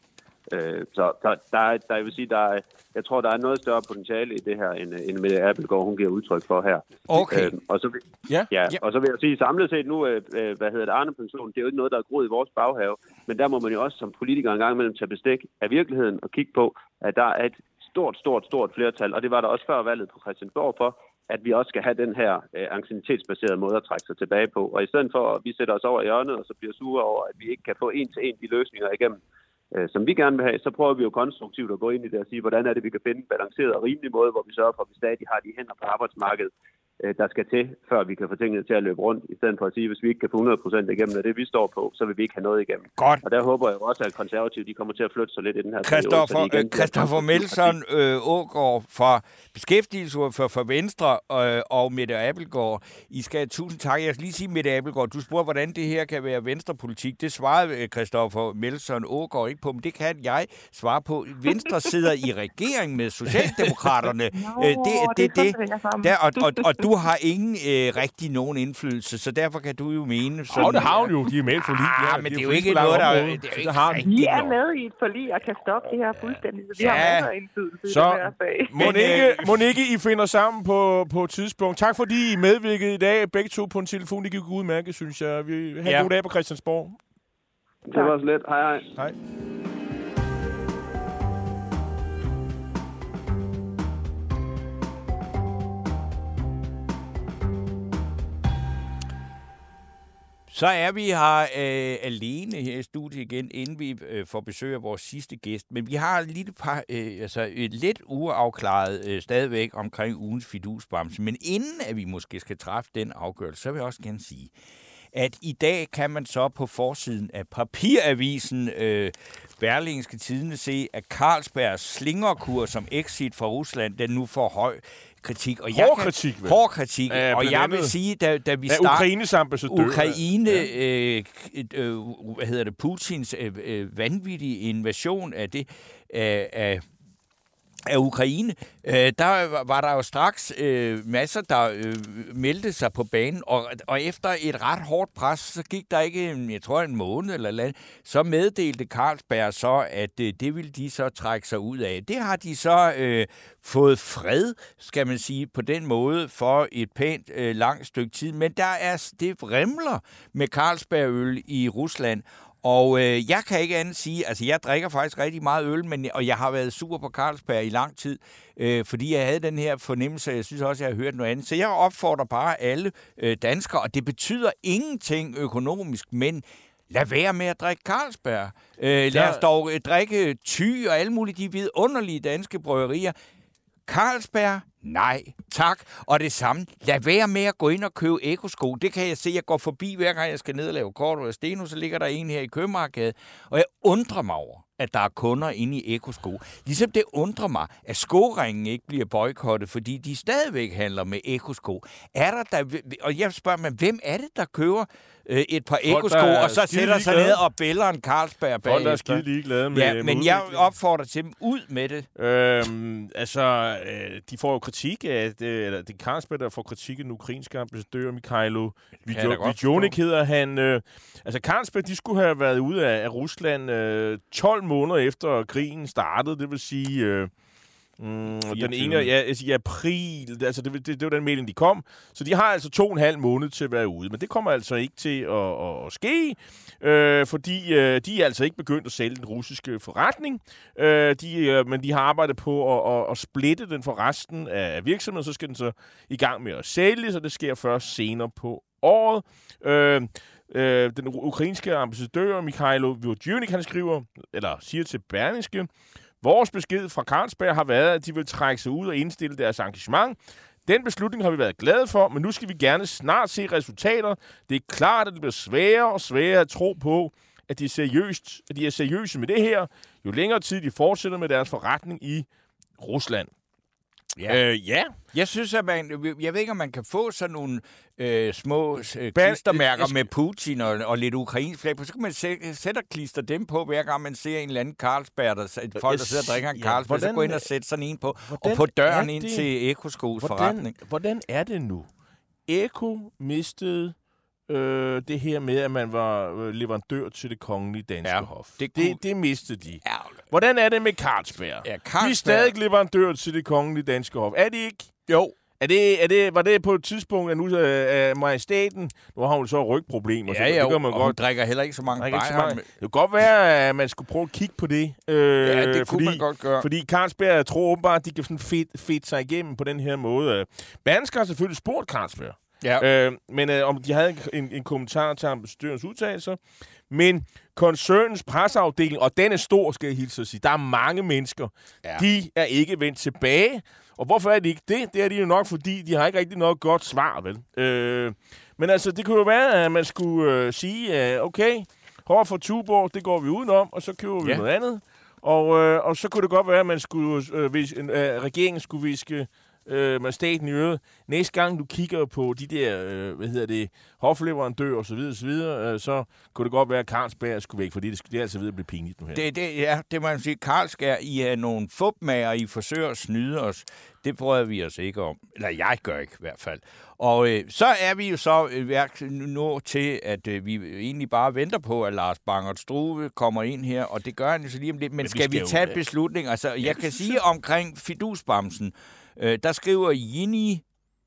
Så der, der, der, jeg vil sige, der er, jeg tror, der er noget større potentiale i det her, end, end Mette Abildgaard, hun giver udtryk for her. Okay. Øhm, og, så vil, yeah. Ja, yeah. og så vil jeg sige, samlet set nu, øh, hvad hedder det, Arne-pension, det er jo ikke noget, der er groet i vores baghave, men der må man jo også som politiker en gang imellem tage bestik af virkeligheden og kigge på, at der er et stort, stort, stort flertal, og det var der også før valget på Christiansborg for, at vi også skal have den her øh, anciennitetsbaserede måde at trække sig tilbage på. Og i stedet for, at vi sætter os over i hjørnet, og så bliver sure over, at vi ikke kan få en til en de løsninger igennem, som vi gerne vil have, så prøver vi jo konstruktivt at gå ind i det og sige, hvordan er det, vi kan finde en balanceret og rimelig måde, hvor vi sørger for, at vi stadig har de hænder på arbejdsmarkedet, der skal til, før vi kan få tingene til at løbe rundt, i stedet for at sige, hvis vi ikke kan få hundrede procent igennem af det, vi står på, så vil vi ikke have noget igennem. Godt. Og der håber jeg også, at konservative, de kommer til at flytte sig lidt i den her Christoffer, periode. Christoffer øh, Melson øh, Aagaard fra Beskæftigelsesordfører for Venstre øh, og Mette Abildgaard. I skal tusind tak. Jeg skal lige sige, Mette Abildgaard, du spurgte, hvordan det her kan være venstrepolitik. Det svarede Christoffer Melson Aagaard ikke på, men det kan jeg svare på. Venstre sidder i regering med Socialdemokraterne. no, det, det, det, det. Der, og, og, og du Du har ingen øh, rigtig nogen indflydelse, så derfor kan du jo mene... Åh, oh, det har jo, de er med i et forlig. Ja, men det er jo ikke noget, der... Det er jo ikke rigtig noget. Vi er med i et forlig og kan stoppe det her fuldstændig, så vi ja. har masser af indflydelse så, i det her sag. Monique, Monique, I finder sammen på, på et tidspunkt. Tak fordi I medvirkede i dag. Begge to på en telefon, det gik udmærket, synes jeg. Vi har ja. en god dag på Christiansborg. Tak. Det var så let. Hej, hej. Hej. Så er vi her øh, alene her i studiet igen, inden vi øh, får besøg af vores sidste gæst. Men vi har et lille par, øh, altså et lidt uafklaret øh, stadigvæk omkring ugens fidusbamse. Men inden at vi måske skal træffe den afgørelse, så vil jeg også gerne sige, at i dag kan man så på forsiden af papiravisen øh, Berlingske Tidende se, at Carlsbergs slingerkur som exit fra Rusland, den nu får høj kritik. Og hård jeg kritik, kan, hård kritik. Ja, og jeg vil sige, da, da vi startede... Ukraines ambassadør. Ukraine, ja. øh, øh, hvad hedder det, Putins øh, øh, vanvittige invasion af det, øh, af... af Ukraine, øh, der var der jo straks øh, masser, der øh, meldte sig på banen, og, og efter et ret hårdt pres, så gik der ikke, jeg tror en måned eller noget, så meddelte Carlsberg så, at øh, det ville de så trække sig ud af. Det har de så øh, fået fred, skal man sige, på den måde, for et pænt øh, langt stykke tid, men der er det vrimler med Carlsbergøl i Rusland. Og øh, jeg kan ikke andet sige, altså jeg drikker faktisk rigtig meget øl, men, og jeg har været super på Carlsberg i lang tid, øh, fordi jeg havde den her fornemmelse, jeg synes også, jeg har hørt noget andet. Så jeg opfordrer bare alle øh, danskere, og det betyder ingenting økonomisk, men lad være med at drikke Carlsberg. Øh, lad os dog øh, drikke Thy og alle mulige de vidunderlige danske bryggerier. Carlsberg, nej, tak. Og det samme, lad være med at gå ind og købe ekosko. Det kan jeg se, jeg går forbi hver gang, jeg skal ned og lave Kort og Steno, så ligger der en her i Købmagergade, og jeg undrer mig over, at der er kunder inde i ekosko. Ligesom det undrer mig, at skoringen ikke bliver boykottet, fordi de stadigvæk handler med ekosko. Er der der, og jeg spørger mig, hvem er det, der køber øh, et par ekosko, og så sætter sig ned og bæller en Carlsberg bagefter? Folk er skide ligeglade med... Ja, men jeg opfordrer til dem ud med det. Øhm, altså, øh, de får jo kritik af, øh, eller det er Carlsberg, der får kritik af den ukrainske ambassadør, Mykhailo Vodjunik hedder han. Øh, altså, Carlsberg, de skulle have været ude af, af Rusland øh, tolv måneder efter krigen startede, det vil sige øh, mm, den ene, ja, altså i april, altså det, det, det var den melding, de kom. Så de har altså to og en halv måned til at være ude, men det kommer altså ikke til at, at, at ske, øh, fordi øh, de er altså ikke begyndt at sælge den russiske forretning, øh, de, øh, men de har arbejdet på at, at, at splitte den fra resten af virksomheden, så skal den så i gang med at sælge, så det sker først senere på året. Øh, Øh, den ukrainske ambassadør Mykhailo Vodjunik, han skriver, eller siger til Berlingske, vores besked fra Carlsberg har været, at de vil trække sig ud og indstille deres engagement. Den beslutning har vi været glade for, men nu skal vi gerne snart se resultater. Det er klart, at det bliver sværere og sværere at tro på, at de er, seriøst, at de er seriøse med det her, jo længere tid de fortsætter med deres forretning i Rusland. Ja. Øh, ja, jeg synes, at man, jeg ved ikke, om man kan få sådan nogle øh, små øh, klistermærker med Putin og, og lidt ukrainsk flag på. Så kan man sæ- sætte og klister dem på, hver gang man ser en eller anden Carlsberg, der, folk, der sidder og drikker en Carlsberg, ja, så gå ind og sætte sådan en på, og på døren ind til ECCOs forretning. Hvordan er det nu? ECCO mistede øh, det her med, at man var leverandør til det kongelige danske ja, hof. Det, kunne... det, det mistede de. Ja. Hvordan er det med Carlsberg? Ja, Carlsberg? Vi er stadig leverandør til det kongelige danske hof. Er det ikke? Jo. Er det, er det, var det på et tidspunkt, at nu er majestaten... Nu har hun så rygproblemer. Ja, ja, det gør man og godt. Hun drikker heller ikke så mange bajer. Det kunne godt være, at man skulle prøve at kigge på det. Øh, ja, det kunne fordi, man godt gøre. Fordi Carlsberg tror åbenbart, at de kan sådan fedt, fedt sig igennem på den her måde. Berlingske har selvfølgelig spurgt Carlsberg. Ja. Øh, men øh, om de havde en, en kommentar til ambassadørens udtalelser. Men koncernens presseafdeling, og den er stor, skal jeg hilse at sige. Der er mange mennesker. Ja. De er ikke vendt tilbage. Og hvorfor er det ikke det? Det er de jo nok, fordi de har ikke rigtig noget godt svar, vel? Øh, men altså, det kunne jo være, at man skulle øh, sige, øh, okay, hårdt for Tuborg, det går vi udenom, og så køber vi ja. noget andet. Og, øh, og så kunne det godt være, at man skulle, øh, hvis, øh, regeringen skulle viske øh, med staten i øret. Næste gang, du kigger på de der, øh, hvad hedder det, hofleverandør og så videre, så, videre øh, så kunne det godt være, at Carlsberg skulle væk, fordi det, det er altså ved at blive pinligt nu her. Det, det, ja, det må man sige. Carlsberg, I er nogle fupmager, I forsøger at snyde os. Det prøver vi os ikke om. Eller jeg gør ikke, i hvert fald. Og øh, så er vi jo så øh, nu til, at øh, vi egentlig bare venter på, at Lars Bangert Struwe kommer ind her, og det gør han jo så lige om lidt. Men, Men skal vi, skal vi tage en beslutning? Altså, jeg ja, kan sige omkring fidusbamsen, øh, der skriver Jenny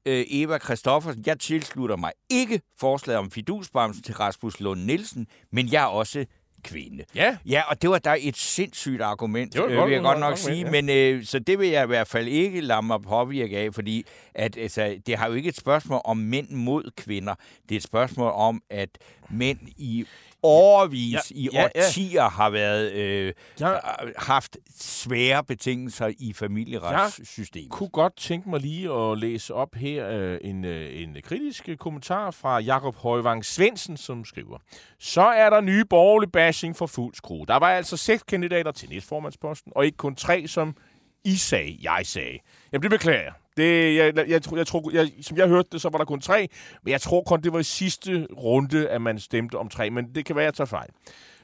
øh, Eva Christoffersen, jeg tilslutter mig ikke forslaget om fidusbamsen til Rasmus Lund-Nielsen, men jeg er også kvinde. Ja. Ja, og det var da et sindssygt argument, øh, vil jeg godt nok sige, men øh, så det vil jeg i hvert fald ikke lade mig påvirke af, fordi at, altså, det har jo ikke et spørgsmål om mænd mod kvinder. Det er et spørgsmål om, at mænd i årevis, ja, i ja, årtier ja. har været øh, ja. haft svære betingelser i familieretssystemet. Jeg kunne godt tænke mig lige at læse op her øh, en, øh, en kritisk kommentar fra Jakob Højvang Svendsen, som skriver, så er der nye borgerlige bashing for fuld skrue. Der var altså seks kandidater til næstformandsposten, og ikke kun tre, som I sagde, jeg sagde. Jamen, det beklager jeg. Det, jeg, jeg, jeg, jeg, jeg, som jeg hørte det, så var der kun tre, men jeg tror kun, det var i sidste runde, at man stemte om tre, men det kan være, at jeg tager fejl.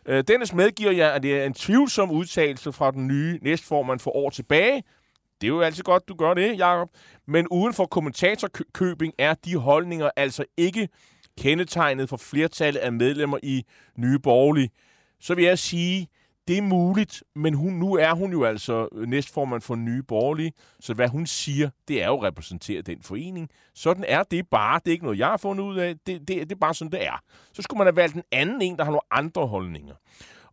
Øh, Dennis medgiver jeg, at det er en tvivlsom udtalelse fra den nye næstformand for år tilbage. Det er jo altid godt, du gør det, Jacob. Men uden for kommentatorkøbing er de holdninger altså ikke kendetegnet for flertallet af medlemmer i Nye Borgerlige. Så vil jeg sige, det er muligt, men hun, nu er hun jo altså næstformand for Nye Borgerlige, så hvad hun siger, det er jo repræsenteret den forening. Sådan er det bare. Det er ikke noget, jeg har fundet ud af. Det, det, det er bare sådan, det er. Så skulle man have valgt en anden en, der har nogle andre holdninger.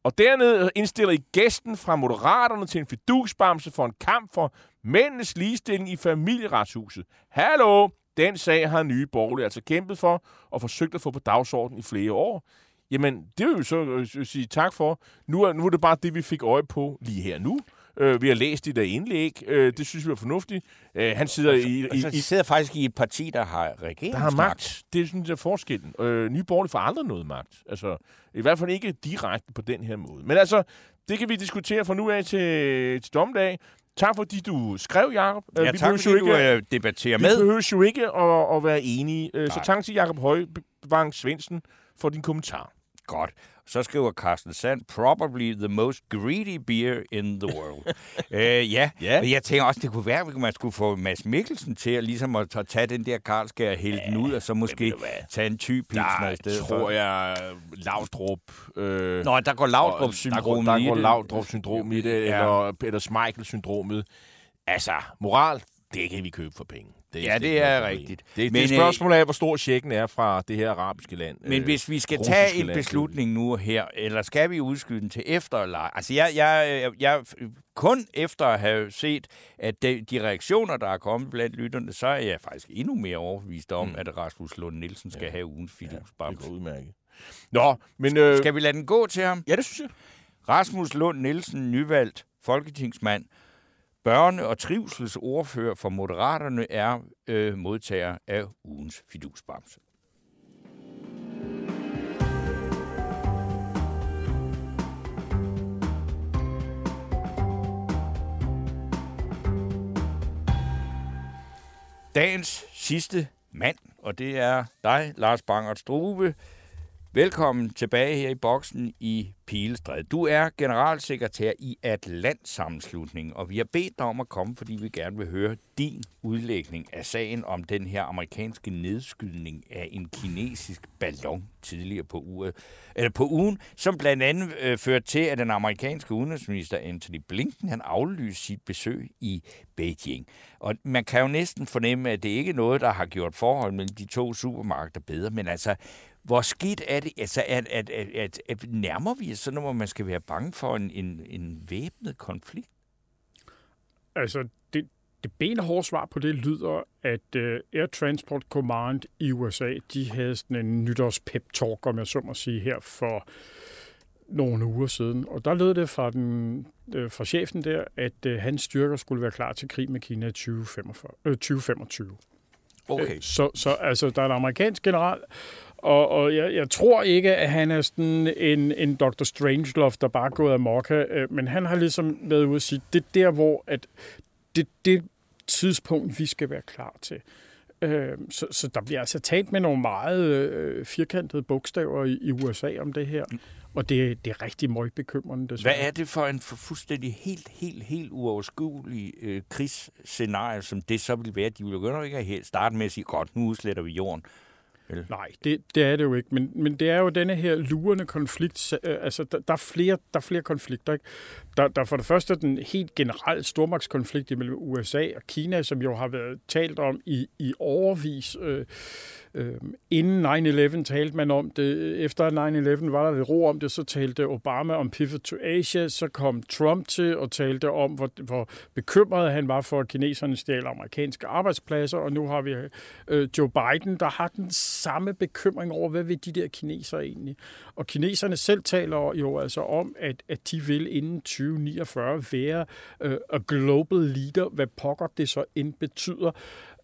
Og dernede indstiller I gæsten fra Moderaterne til en fidusbamse for en kamp for mændenes ligestilling i familieretshuset. Hallo! Den sag har Nye Borgerlige altså kæmpet for og forsøgt at få på dagsordenen i flere år. Jamen, det vil vi så sige tak for. Nu er, nu er det bare det, vi fik øje på lige her nu. Øh, vi har læst i der indlæg. Øh, det synes vi er fornuftigt. Øh, han sidder og så, i, i, og så sidder i, faktisk i et parti, der har regeringsmagt. Der har magt. Det er sådan der forskellen. Øh, Nye Borgerlige får aldrig noget magt. Altså, i hvert fald ikke direkte på den her måde. Men altså, det kan vi diskutere fra nu af til, til dommedag. Tak fordi du skrev, Jacob. Ja, vi tak fordi ikke, du uh, debatterer vi med. Vi behøver jo ikke at, at være enige. Nej. Så tak til Jacob Højvang Svendsen for din kommentar. Godt. Så skriver Carsten Sand, probably the most greedy beer in the world. øh, ja, yeah. Jeg tænker også, det kunne være, at man skulle få Mads Mikkelsen til at, ligesom at tage den der Carlsberg og hælde ja, den ud, og så måske tage en type pilsner i stedet. Der tror jeg, Laudrup... Øh, Nå, der går Laudrup-syndrom i det. Der går Laudrup-syndrom i det, eller Peter Schmeichel-syndromet. Altså, moral, det kan vi købe for penge. Det ja, det er rigtigt. Det, det men, er et spørgsmål af, hvor stor checken er fra det her arabiske land. Men øh, hvis vi skal tage en land, beslutning nu her, eller skal vi udskyde den til efter? Eller? Altså, jeg, jeg, jeg, kun efter at have set, at de, de reaktioner, der er kommet blandt lytterne, så er jeg faktisk endnu mere overbevist om, mm. at Rasmus Lund-Nielsen skal ja. have ugens fidusbamse. Ja, udmærket. Nå, men... Øh, skal vi lade den gå til ham? Ja, det synes jeg. Rasmus Lund-Nielsen, nyvalgt folketingsmand, børne- og trivselsordfører for Moderaterne er øh, modtager af ugens fidusbamse. dagens sidste mand, og det er dig, Lars Bangert Struwe. Velkommen tilbage her i boksen i Pilestræd. Du er generalsekretær i Atlantsammenslutningen, og vi har bedt dig om at komme, fordi vi gerne vil høre din udlægning af sagen om den her amerikanske nedskydning af en kinesisk ballon tidligere på, uge, eller på ugen, som blandt andet øh, førte til, at den amerikanske udenrigsminister Anthony Blinken han aflyste sit besøg i Beijing. Og man kan jo næsten fornemme, at det ikke er noget, der har gjort forhold mellem de to supermarkeder bedre, men altså hvor skidt er det, altså, at, at, at, at, at nærmer vi os sådan, hvor man skal være bange for en, en, en væbnet konflikt? Altså, det, det benhårde svar på det lyder, at uh, Air Transport Command i U S A, de havde sådan en nytårs-pep-talk, om jeg så må sige, her for nogle uger siden. Og der lød det fra, den, øh, fra chefen der, at øh, hans styrker skulle være klar til krig med Kina i tyve femogtyve. Okay. Så, så altså, der er en amerikansk general, og, og jeg, jeg tror ikke, at han er sådan en, en doktor Strangelove, der bare er gået amok, men han har ligesom været ude at sige, det er der, hvor at det, det tidspunkt, vi skal være klar til. Så, så der bliver altså talt med nogle meget firkantede bogstaver i, i U S A om det her, og det, det er rigtig møgbekymrende. Desværre. Hvad er det for en for fuldstændig helt, helt, helt uoverskuelig øh, krigsscenarie, som det så vil være? De vil jo ikke helt starte med at sige, godt, nu udsletter vi jorden. Vel? Nej, det, det er det jo ikke, men, men det er jo denne her lurende konflikt, øh, altså der, der, er flere, der er flere konflikter, ikke? Der, der for det første den helt generelle stormagtskonflikt mellem U S A og Kina, som jo har været talt om i, i årevis. Øh, øh, inden nine eleven talte man om det, efter nine eleven var der lidt ro om det, så talte Obama om Pivot to Asia, så kom Trump til og talte om, hvor, hvor bekymret han var for, at kineserne stjæler amerikanske arbejdspladser, og nu har vi øh, Joe Biden, der har den samme bekymring over, hvad vil de der kinesere egentlig? Og kineserne selv taler jo altså om, at, at de vil inden tyve niogfyrre være øh, a global leader, hvad pokker det så end betyder.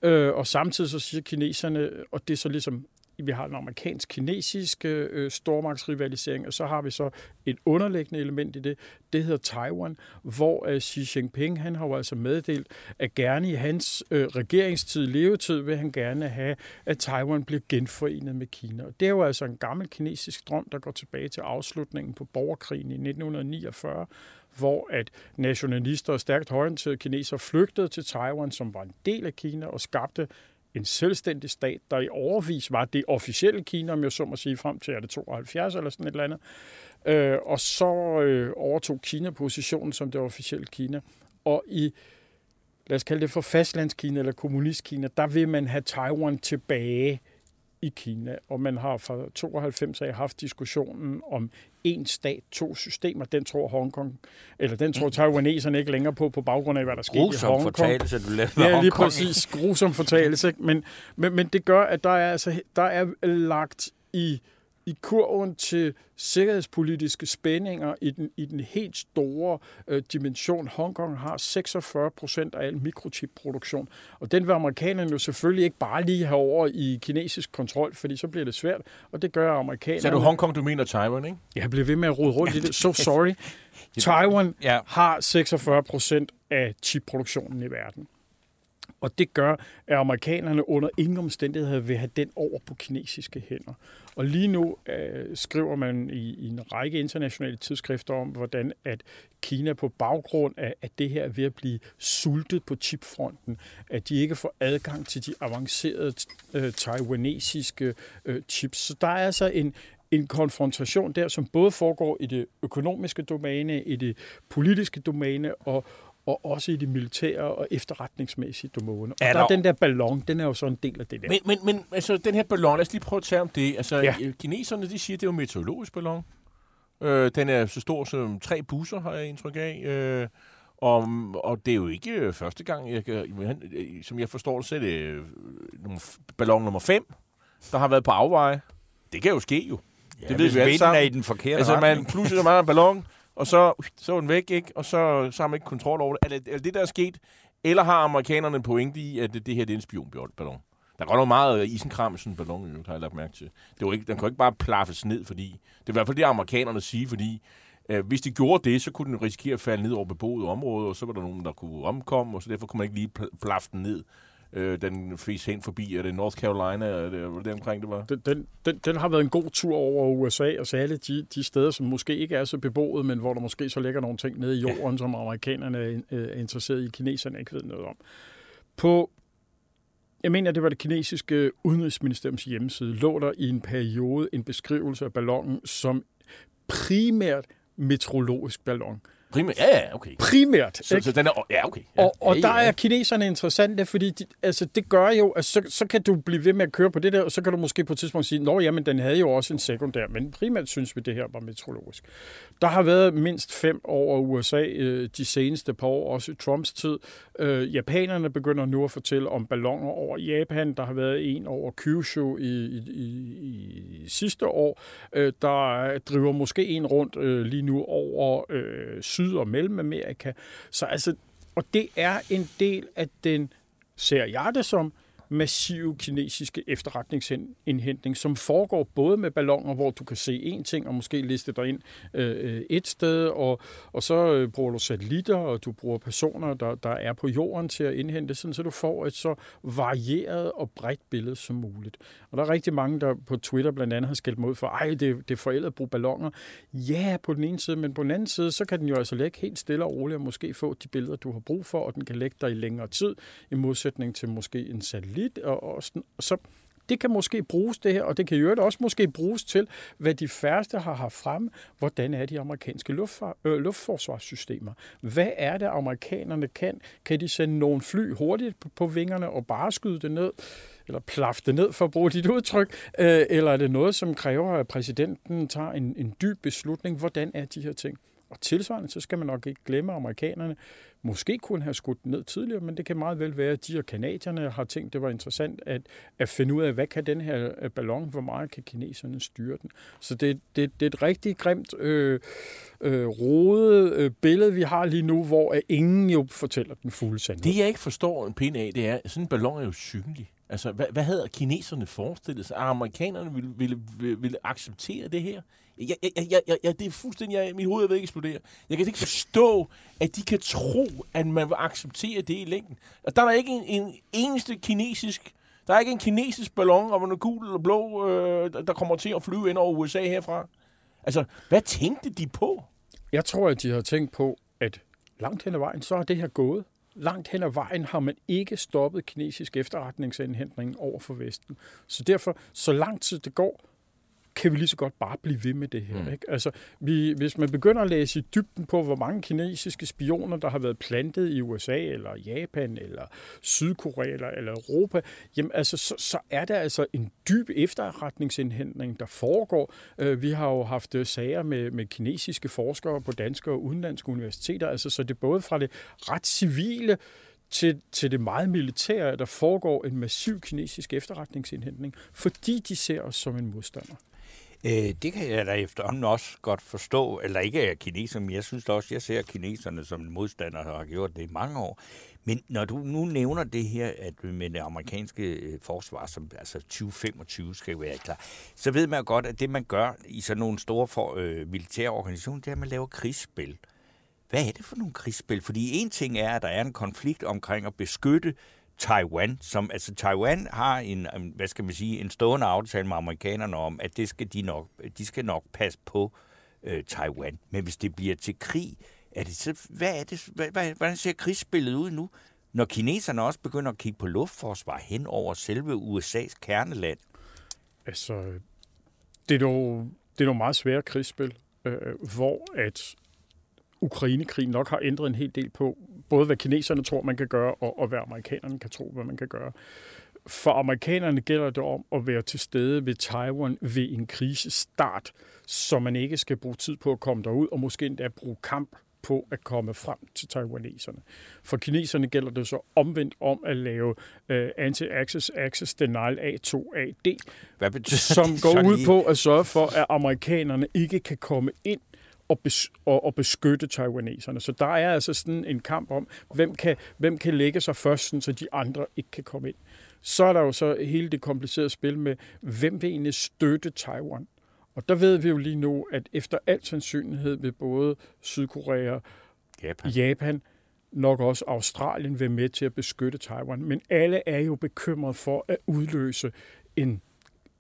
Øh, og samtidig så siger kineserne, og det er så ligesom, vi har en amerikansk-kinesisk øh, stormagtsrivalisering, og så har vi så et underliggende element i det, det hedder Taiwan, hvor øh, Xi Jinping, han har jo altså meddelt, at gerne i hans øh, regeringstid, levetid, vil han gerne have, at Taiwan bliver genforenet med Kina. Og det er jo altså en gammel kinesisk drøm, der går tilbage til afslutningen på borgerkrigen i nitten niogfyrre, hvor at nationalister og stærkt højreorienterede kinesere flygtede til Taiwan, som var en del af Kina, og skabte en selvstændig stat, der i årevis var det officielle Kina, om jeg så må sige, frem til er det tooghalvfjerds eller sådan et eller andet. Øh, og så øh, overtog Kina positionen som det officielle Kina. Og i, lad os kalde det for fastlandskina eller kommunistkina, der vil man have Taiwan tilbage i Kina. Og man har fra tooghalvfems af haft diskussionen om en stat, to systemer. Den tror Hongkong, eller den tror taiwaneserne ikke længere på, på baggrund af, hvad der skete i Hongkong. Fortalelse, du lavede med ja, lige præcis. Grusom fortalelse. Ikke? Men, men, men det gør, at der er, altså, der er lagt i, i kurven til sikkerhedspolitiske spændinger i den, i den helt store øh, dimension. Hongkong har seksogfyrre procent af al mikrochipproduktion, og den vil amerikanerne jo selvfølgelig ikke bare lige have over i kinesisk kontrol, fordi så bliver det svært, og det gør amerikanerne. Så er du Hongkong, du mener Taiwan, ikke? Jeg bliver ved med at rode rundt i det. So sorry. Taiwan ja. har seksogfyrre procent af chipproduktionen i verden. Og det gør, at amerikanerne under ingen omstændigheder vil have den over på kinesiske hænder. Og lige nu øh, skriver man i, i en række internationale tidsskrifter om, hvordan at Kina på baggrund af, at det her er ved at blive sultet på chipfronten, at de ikke får adgang til de avancerede øh, taiwanesiske øh, chips. Så der er altså en en konfrontation der, som både foregår i det økonomiske domæne, i det politiske domæne og og også i de militære og efterretningsmæssige domæne. Og er der, der er den der ballon, den er jo så en del af det der. Men, men, men altså, den her ballon, lad os lige prøve at tage om det. Altså, ja. Kineserne, de siger, det er jo en meteorologisk ballon. Øh, den er så stor som tre busser, har jeg indtryk af. Øh, og, og det er jo ikke første gang, jeg kan, som jeg forstår det, så er det ballon nummer fem, der har været på afveje. Det kan jo ske jo. Ja, det ved vi alle sammen. Er i den forkerte altså, man pludselig så meget en ballon, og så, så er den væk, ikke? Og så, så har man ikke kontrol over det. Er, det. er det, der er sket? Eller har amerikanerne en pointe i, at det, det her det er en spionballon? Der går nok meget isenkram i sådan en ballon, har jeg lagt mærke til. Det var ikke, den kan ikke bare plaffes ned, fordi det er i hvert fald det, amerikanerne siger, fordi øh, hvis de gjorde det, så kunne den risikere at falde ned over beboede områder, og så var der nogen, der kunne omkomme, og så derfor kunne man ikke lige plaffe den ned Øh, den fik hen forbi, er det North Carolina, er det, var det omkring, det var? Den, den, den, den har været en god tur over U S A, og særligt de, de steder, som måske ikke er så beboet, men hvor der måske så ligger nogle ting nede i jorden, ja. Som amerikanerne er interesseret i, kineserne ikke ved noget om. På, jeg mener, det var det kinesiske udenrigsministeriums hjemmeside, lå der i en periode en beskrivelse af ballonen som primært meteorologisk ballon. Primært, ja, okay. Primært, så, så den er, ja, okay. Ja, og og ja, ja. Der er kineserne interessante, fordi de, altså, det gør jo, at så, så kan du blive ved med at køre på det der, og så kan du måske på et tidspunkt sige, nå, jamen, den havde jo også en sekundær, men primært synes vi, det her var meteorologisk. Der har været mindst fem år i U S A øh, de seneste par år, også i Trumps tid. Øh, japanerne begynder nu at fortælle om balloner over Japan. Der har været en over Kyushu i, i, i, i sidste år. Øh, der driver måske en rundt øh, lige nu over øh, og Mellemamerika. Så altså, og det er en del af den, ser jeg det som, massive kinesiske efterretningsindhentning, som foregår både med balloner, hvor du kan se en ting og måske liste dig ind øh, et sted, og, og så øh, bruger du satellitter, og du bruger personer, der, der er på jorden til at indhente, sådan, så du får et så varieret og bredt billede som muligt. Og der er rigtig mange, der på Twitter blandt andet har skældt mig ud for, ej, det, det er forældet at bruge balloner. Ja, på den ene side, men på den anden side, så kan den jo altså lægge helt stille og roligt og måske få de billeder, du har brug for, og den kan lægge dig i længere tid, i modsætning til måske en satellit. Og, og, sådan, og så det kan måske bruges det her, og det kan jo også måske bruges til, hvad de færreste har haft frem. Hvordan er de amerikanske luftfar, øh, luftforsvarssystemer? Hvad er det, amerikanerne kan? Kan de sende nogle fly hurtigt på, på vingerne og bare skyde det ned? Eller plafte det ned, for at bruge dit udtryk? Øh, eller er det noget, som kræver, at præsidenten tager en, en dyb beslutning? Hvordan er de her ting? Og tilsvarende, så skal man nok ikke glemme amerikanerne. Måske kunne have skudt ned tidligere, men det kan meget vel være, at de og kanadierne har tænkt, det var interessant at, at finde ud af, hvad kan den her ballon, hvor meget kan kineserne styre den. Så det, det, det er et rigtig grimt, øh, øh, rodet øh, billede, vi har lige nu, hvor ingen jo fortæller den fulde sandhed. Det, jeg ikke forstår en pind af, det er, at sådan en ballon er jo synlig. Altså, hvad, hvad havde kineserne forestillet sig? At amerikanerne ville, ville, ville, ville acceptere det her? Jeg, jeg, jeg, jeg, det er fuldstændig, jeg, mit hoved er ved at eksplodere. Jeg kan ikke forstå, at de kan tro, at man vil acceptere det i længden. Og der er ikke en, en eneste kinesisk, der er ikke en kinesisk ballon, om man er gul eller blå, øh, der kommer til at flyve ind over U S A herfra. Altså, hvad tænkte de på? Jeg tror, at de har tænkt på, at langt hen ad vejen, så er det her gået. Langt hen ad vejen har man ikke stoppet kinesisk efterretningsindhentning over for Vesten. Så derfor, så lang tid det går, kan vi lige så godt bare blive ved med det her. Mm. Ikke? Altså, vi, hvis man begynder at læse i dybden på, hvor mange kinesiske spioner, der har været plantet i U S A, eller Japan, eller Sydkorea, eller, eller Europa, jamen, altså, så, så er der altså en dyb efterretningsindhentning, der foregår. Øh, vi har jo haft sager med, med kinesiske forskere på danske og udenlandske universiteter, altså, så det er både fra det ret civile Til, til det meget militære, der foregår en massiv kinesisk efterretningsindhentning, fordi de ser os som en modstander. Øh, det kan jeg da efterhånden også godt forstå, eller ikke er kineser, men jeg synes også, jeg ser kineserne som en modstander, og har gjort det i mange år. Men når du nu nævner det her, at med det amerikanske forsvar, som altså tyve femogtyve skal være klar, så ved man godt, at det man gør i sådan nogle store for, øh, militære organisationer, det er, at man laver krigsspil. Hvad er det for nogle krigsspil? Fordi en ting er, at der er en konflikt omkring at beskytte Taiwan, som altså Taiwan har en, hvad skal man sige, en stående aftale med amerikanerne om, at det skal de nok, de skal nok passe på øh, Taiwan. Men hvis det bliver til krig, er det så, hvad er det, hvad, hvordan ser krigsspillet ud nu, når kineserne også begynder at kigge på luftforsvar hen over selve U S A's kerneland? Altså, det er jo det er jo meget svære krigsspil, øh, hvor at Ukrainekrigen nok har ændret en hel del på, både hvad kineserne tror, man kan gøre, og, og hvad amerikanerne kan tro, hvad man kan gøre. For amerikanerne gælder det om at være til stede ved Taiwan ved en krisestart, så man ikke skal bruge tid på at komme derud, og måske endda bruge kamp på at komme frem til taiwaneserne. For kineserne gælder det så omvendt om at lave øh, anti-access, access denial A to A D, hvad betyder som det, går ud på at sørge for, at amerikanerne ikke kan komme ind og beskytte taiwaneserne. Så der er altså sådan en kamp om, hvem kan, hvem kan lægge sig først, sådan, så de andre ikke kan komme ind. Så er der jo så hele det komplicerede spil med, hvem vil egentlig støtte Taiwan? Og der ved vi jo lige nu, at efter al sandsynlighed vil både Sydkorea, Japan, Japan nok også Australien vil med til at beskytte Taiwan. Men alle er jo bekymrede for at udløse en,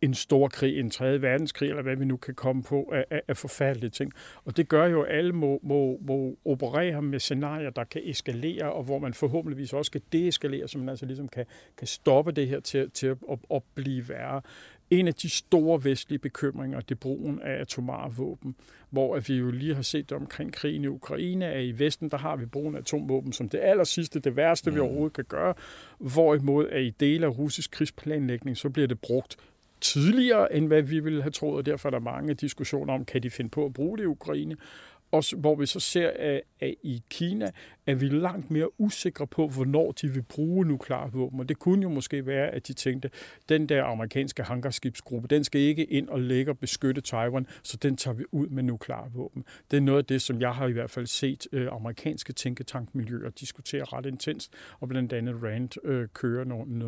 en stor krig, en tredje verdenskrig, eller hvad vi nu kan komme på af, af, af forfærdelige ting. Og det gør jo, at alle må, må, må operere med scenarier, der kan eskalere, og hvor man forhåbentligvis også kan deeskalere, så man altså ligesom kan, kan stoppe det her til, til at, at, at blive værre. En af de store vestlige bekymringer, det er brugen af atomare våben, hvor vi jo lige har set omkring krigen i Ukraine, at i Vesten, der har vi brugen af atomvåben som det allersidste, det værste, mm. vi overhovedet kan gøre, hvorimod at i dele af russisk krigsplanlægning, så bliver det brugt tidligere, end hvad vi ville have troet, og derfor er der mange diskussioner om, kan de finde på at bruge det i Ukraine, også hvor vi så ser, at i Kina er vi langt mere usikre på, hvornår de vil bruge nukleare våben. Og det kunne jo måske være, at de tænkte, den der amerikanske hangarskibsgruppe, den skal ikke ind og lægge og beskytte Taiwan, så den tager vi ud med nukleare våben. Det er noget af det, som jeg har i hvert fald set amerikanske tænketankmiljøer diskutere ret intenst, og blandt andet Rand kører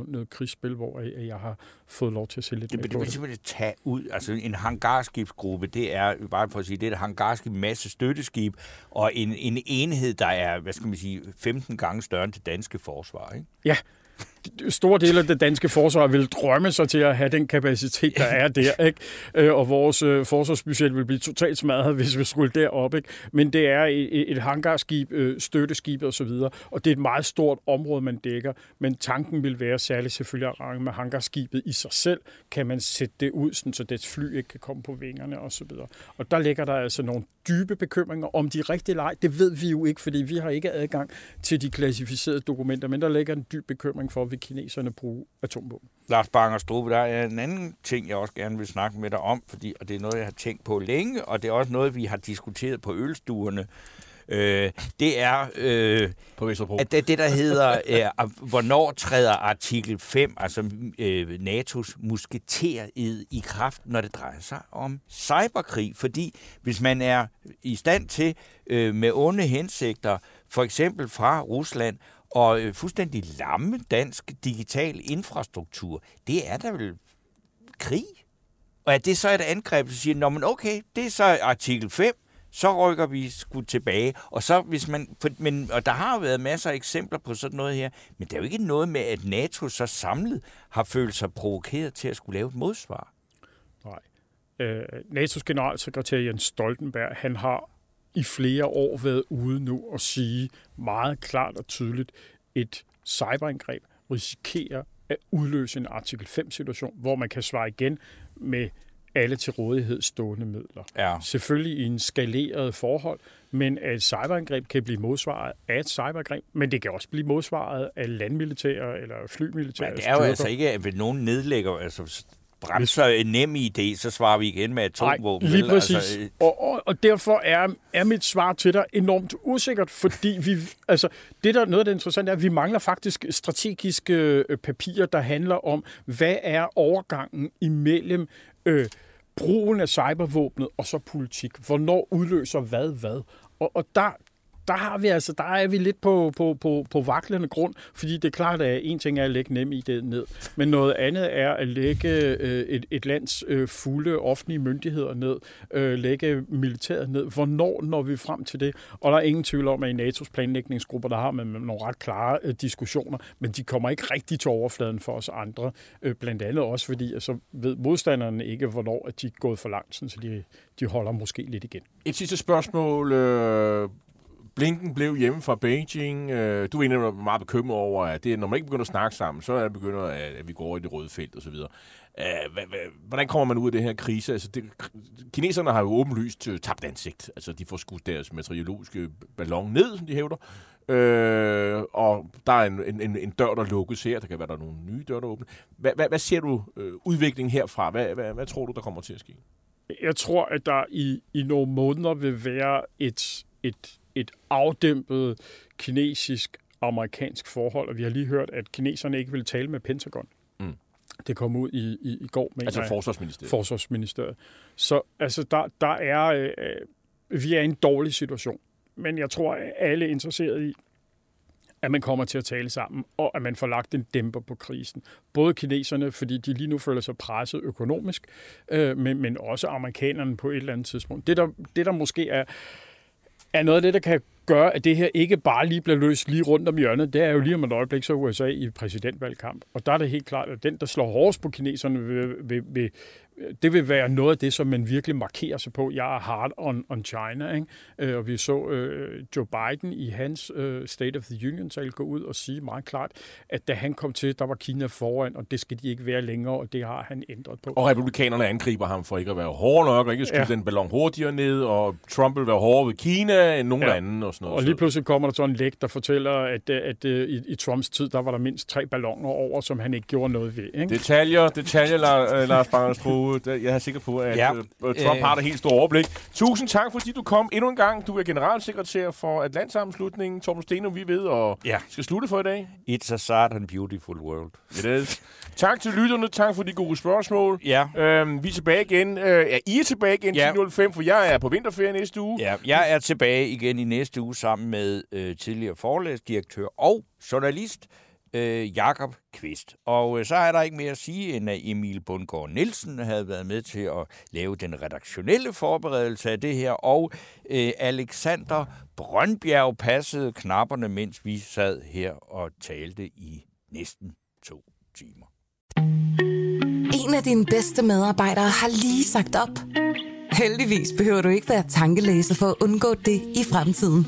noget krigsspil, hvor jeg har fået lov til at se lidt mere på det. Det vil simpelthen tage ud, altså en hangarskibsgruppe, det er, bare for at sige, det er et hangarskib masse støtte, og en, en enhed, der er, hvad skal man sige, femten gange større end det danske forsvar, ikke? Ja, stor del af det danske forsvar vil drømme sig til at have den kapacitet, der er der, ikke? Og vores forsvarsbudget vil blive totalt smadret, hvis vi skulle derop, ikke? Men det er et hangarskib, støtteskib og så videre, og det er et meget stort område, man dækker, men tanken vil være særligt selvfølgelig at range med hangarskibet i sig selv, kan man sætte det ud, sådan, så dets fly ikke kan komme på vingerne og så videre. Og der ligger der altså nogle dybe bekymringer om de rigtige lege. Det ved vi jo ikke, fordi vi har ikke adgang til de klassificerede dokumenter, men der ligger en dyb bekymring for, vil kineserne bruge atomvåben. Lars Bangert Struwe, der er en anden ting, jeg også gerne vil snakke med dig om, fordi, og det er noget, jeg har tænkt på længe, og det er også noget, vi har diskuteret på ølstuerne. Øh, det er øh, på at det, det, der hedder, øh, hvornår træder artikel fem, altså øh, N A T O's musketered i kraft, når det drejer sig om cyberkrig. Fordi hvis man er i stand til øh, med onde hensigter, for eksempel fra Rusland, og fuldstændig lamme dansk digital infrastruktur, det er da vel krig? Og at det så er et angreb, så siger, nå, men okay, det er så artikel fem, så rykker vi sgu tilbage. Og, så, hvis man, for, men, og der har jo været masser af eksempler på sådan noget her, men der er jo ikke noget med, at NATO så samlet har følt sig provokeret til at skulle lave et modsvar. Nej. Øh, N A T O's generalsekretær Jens Stoltenberg, han har i flere år været ude nu og sige meget klart og tydeligt, et cyberangreb risikerer at udløse en artikel fem-situation, hvor man kan svare igen med alle til rådighed stående midler. Ja. Selvfølgelig i en skaleret forhold, men at et cyberangreb kan blive modsvaret af et cyberangreb, men det kan også blive modsvaret af landmilitære eller flymilitære. Men det er jo styrker. Altså ikke, at nogen nedlægger... Altså bremser en nem idé, så svarer vi igen med atomvåben. Nej, lige præcis. Altså, og, og, og derfor er, er mit svar til dig enormt usikkert, fordi vi, altså, det der noget af det interessante er, at vi mangler faktisk strategiske øh, papirer, der handler om, hvad er overgangen imellem øh, brugen af cybervåbnet og så politik? Hvornår udløser hvad hvad? Og, og der... Der, har vi altså, der er vi lidt på, på, på, på vaklende grund, fordi det er klart, at en ting er at lægge nem i det ned, men noget andet er at lægge øh, et, et lands øh, fulde offentlige myndigheder ned, øh, lægge militæret ned. Hvornår når vi frem til det? Og der er ingen tvivl om, at i N A T O's planlægningsgrupper, der har man nogle ret klare øh, diskussioner, men de kommer ikke rigtig til overfladen for os andre, øh, blandt andet også, fordi så altså, ved modstanderne ikke, hvornår at de er gået for langt, så de, de holder måske lidt igen. Et sidste spørgsmål... Øh Blinken blev hjemme fra Beijing. Du er en af dem, der er meget bekymret over, at det, når man ikke begynder at snakke sammen, så er det begynder, at vi går over i det røde felt osv. Hvordan kommer man ud af den her krise? Altså, det, kineserne har jo åbenlyst tabt ansigt. Altså, de får skudt deres meteorologiske ballon ned, som de hævder. Øh, og der er en, en, en dør, der lukkes her. Der kan være, der er nogle nye dør, der åbner. Hvad, hvad, hvad ser du udviklingen herfra? Hvad, hvad, hvad tror du, der kommer til at ske? Jeg tror, at der i, i nogle måneder vil være et... et et afdæmpet kinesisk-amerikansk forhold, og vi har lige hørt, at kineserne ikke vil tale med Pentagon. Mm. Det kom ud i, i, i går med... Altså forsvarsministeriet. Forsvarsministeriet. Så altså, der, der er... Øh, vi er i en dårlig situation, men jeg tror, at alle er interesserede i, at man kommer til at tale sammen, og at man får lagt en dæmper på krisen. Både kineserne, fordi de lige nu føler sig presset økonomisk, øh, men, men også amerikanerne på et eller andet tidspunkt. Det, der, det, der måske er... er noget af det, der kan gør, at det her ikke bare lige bliver løst lige rundt om hjørnet. Det er jo lige om et øjeblik, så U S A i præsidentvalgkamp. Og der er det helt klart, at den, der slår hårdest på kineserne, vil, vil, vil, det vil være noget af det, som man virkelig markerer sig på. Jeg er hard on, on China, ikke? Og vi så øh, Joe Biden i hans øh, State of the Union-tale gå ud og sige meget klart, at da han kom til, der var Kina foran, og det skal de ikke være længere, og det har han ændret på. Og republikanerne angriber ham for ikke at være hård nok, og ikke at skyde ja. den ballon hurtigere ned, og Trump vil være hårdere ved Kina end nogen ja. anden og sådan noget. Og lige pludselig kommer der sådan en læg, der fortæller, at, at, at i, i Trumps tid, der var der mindst tre balloner over, som han ikke gjorde noget ved, ikke? Detaljer, detaljer, Lars Bangert Struwe. Jeg er sikker på, at ja. Trump har det helt store overblik. Tusind tak, fordi du kom endnu en gang. Du er generalsekretær for Atlantsammenslutningen. Torben Steno, vi ved, og ja. skal slutte for i dag. It's a sad and beautiful world. It is. Tak til lytterne. Tak for de gode spørgsmål. Ja. Øhm, vi er tilbage igen. Øh, ja, I er tilbage igen ja. ti nul fem, for jeg er på vinterferie næste uge. Ja. Jeg er tilbage igen i næste uge sammen med øh, tidligere forlagsdirektør og journalist øh, Jakob Kvist. Og øh, så er der ikke mere at sige, end at Emil Bundgaard Nielsen havde været med til at lave den redaktionelle forberedelse af det her, og øh, Alexander Brøndbjerg passede knapperne, mens vi sad her og talte i næsten to timer. En af dine bedste medarbejdere har lige sagt op. Heldigvis behøver du ikke være tankelæser for at undgå det i fremtiden.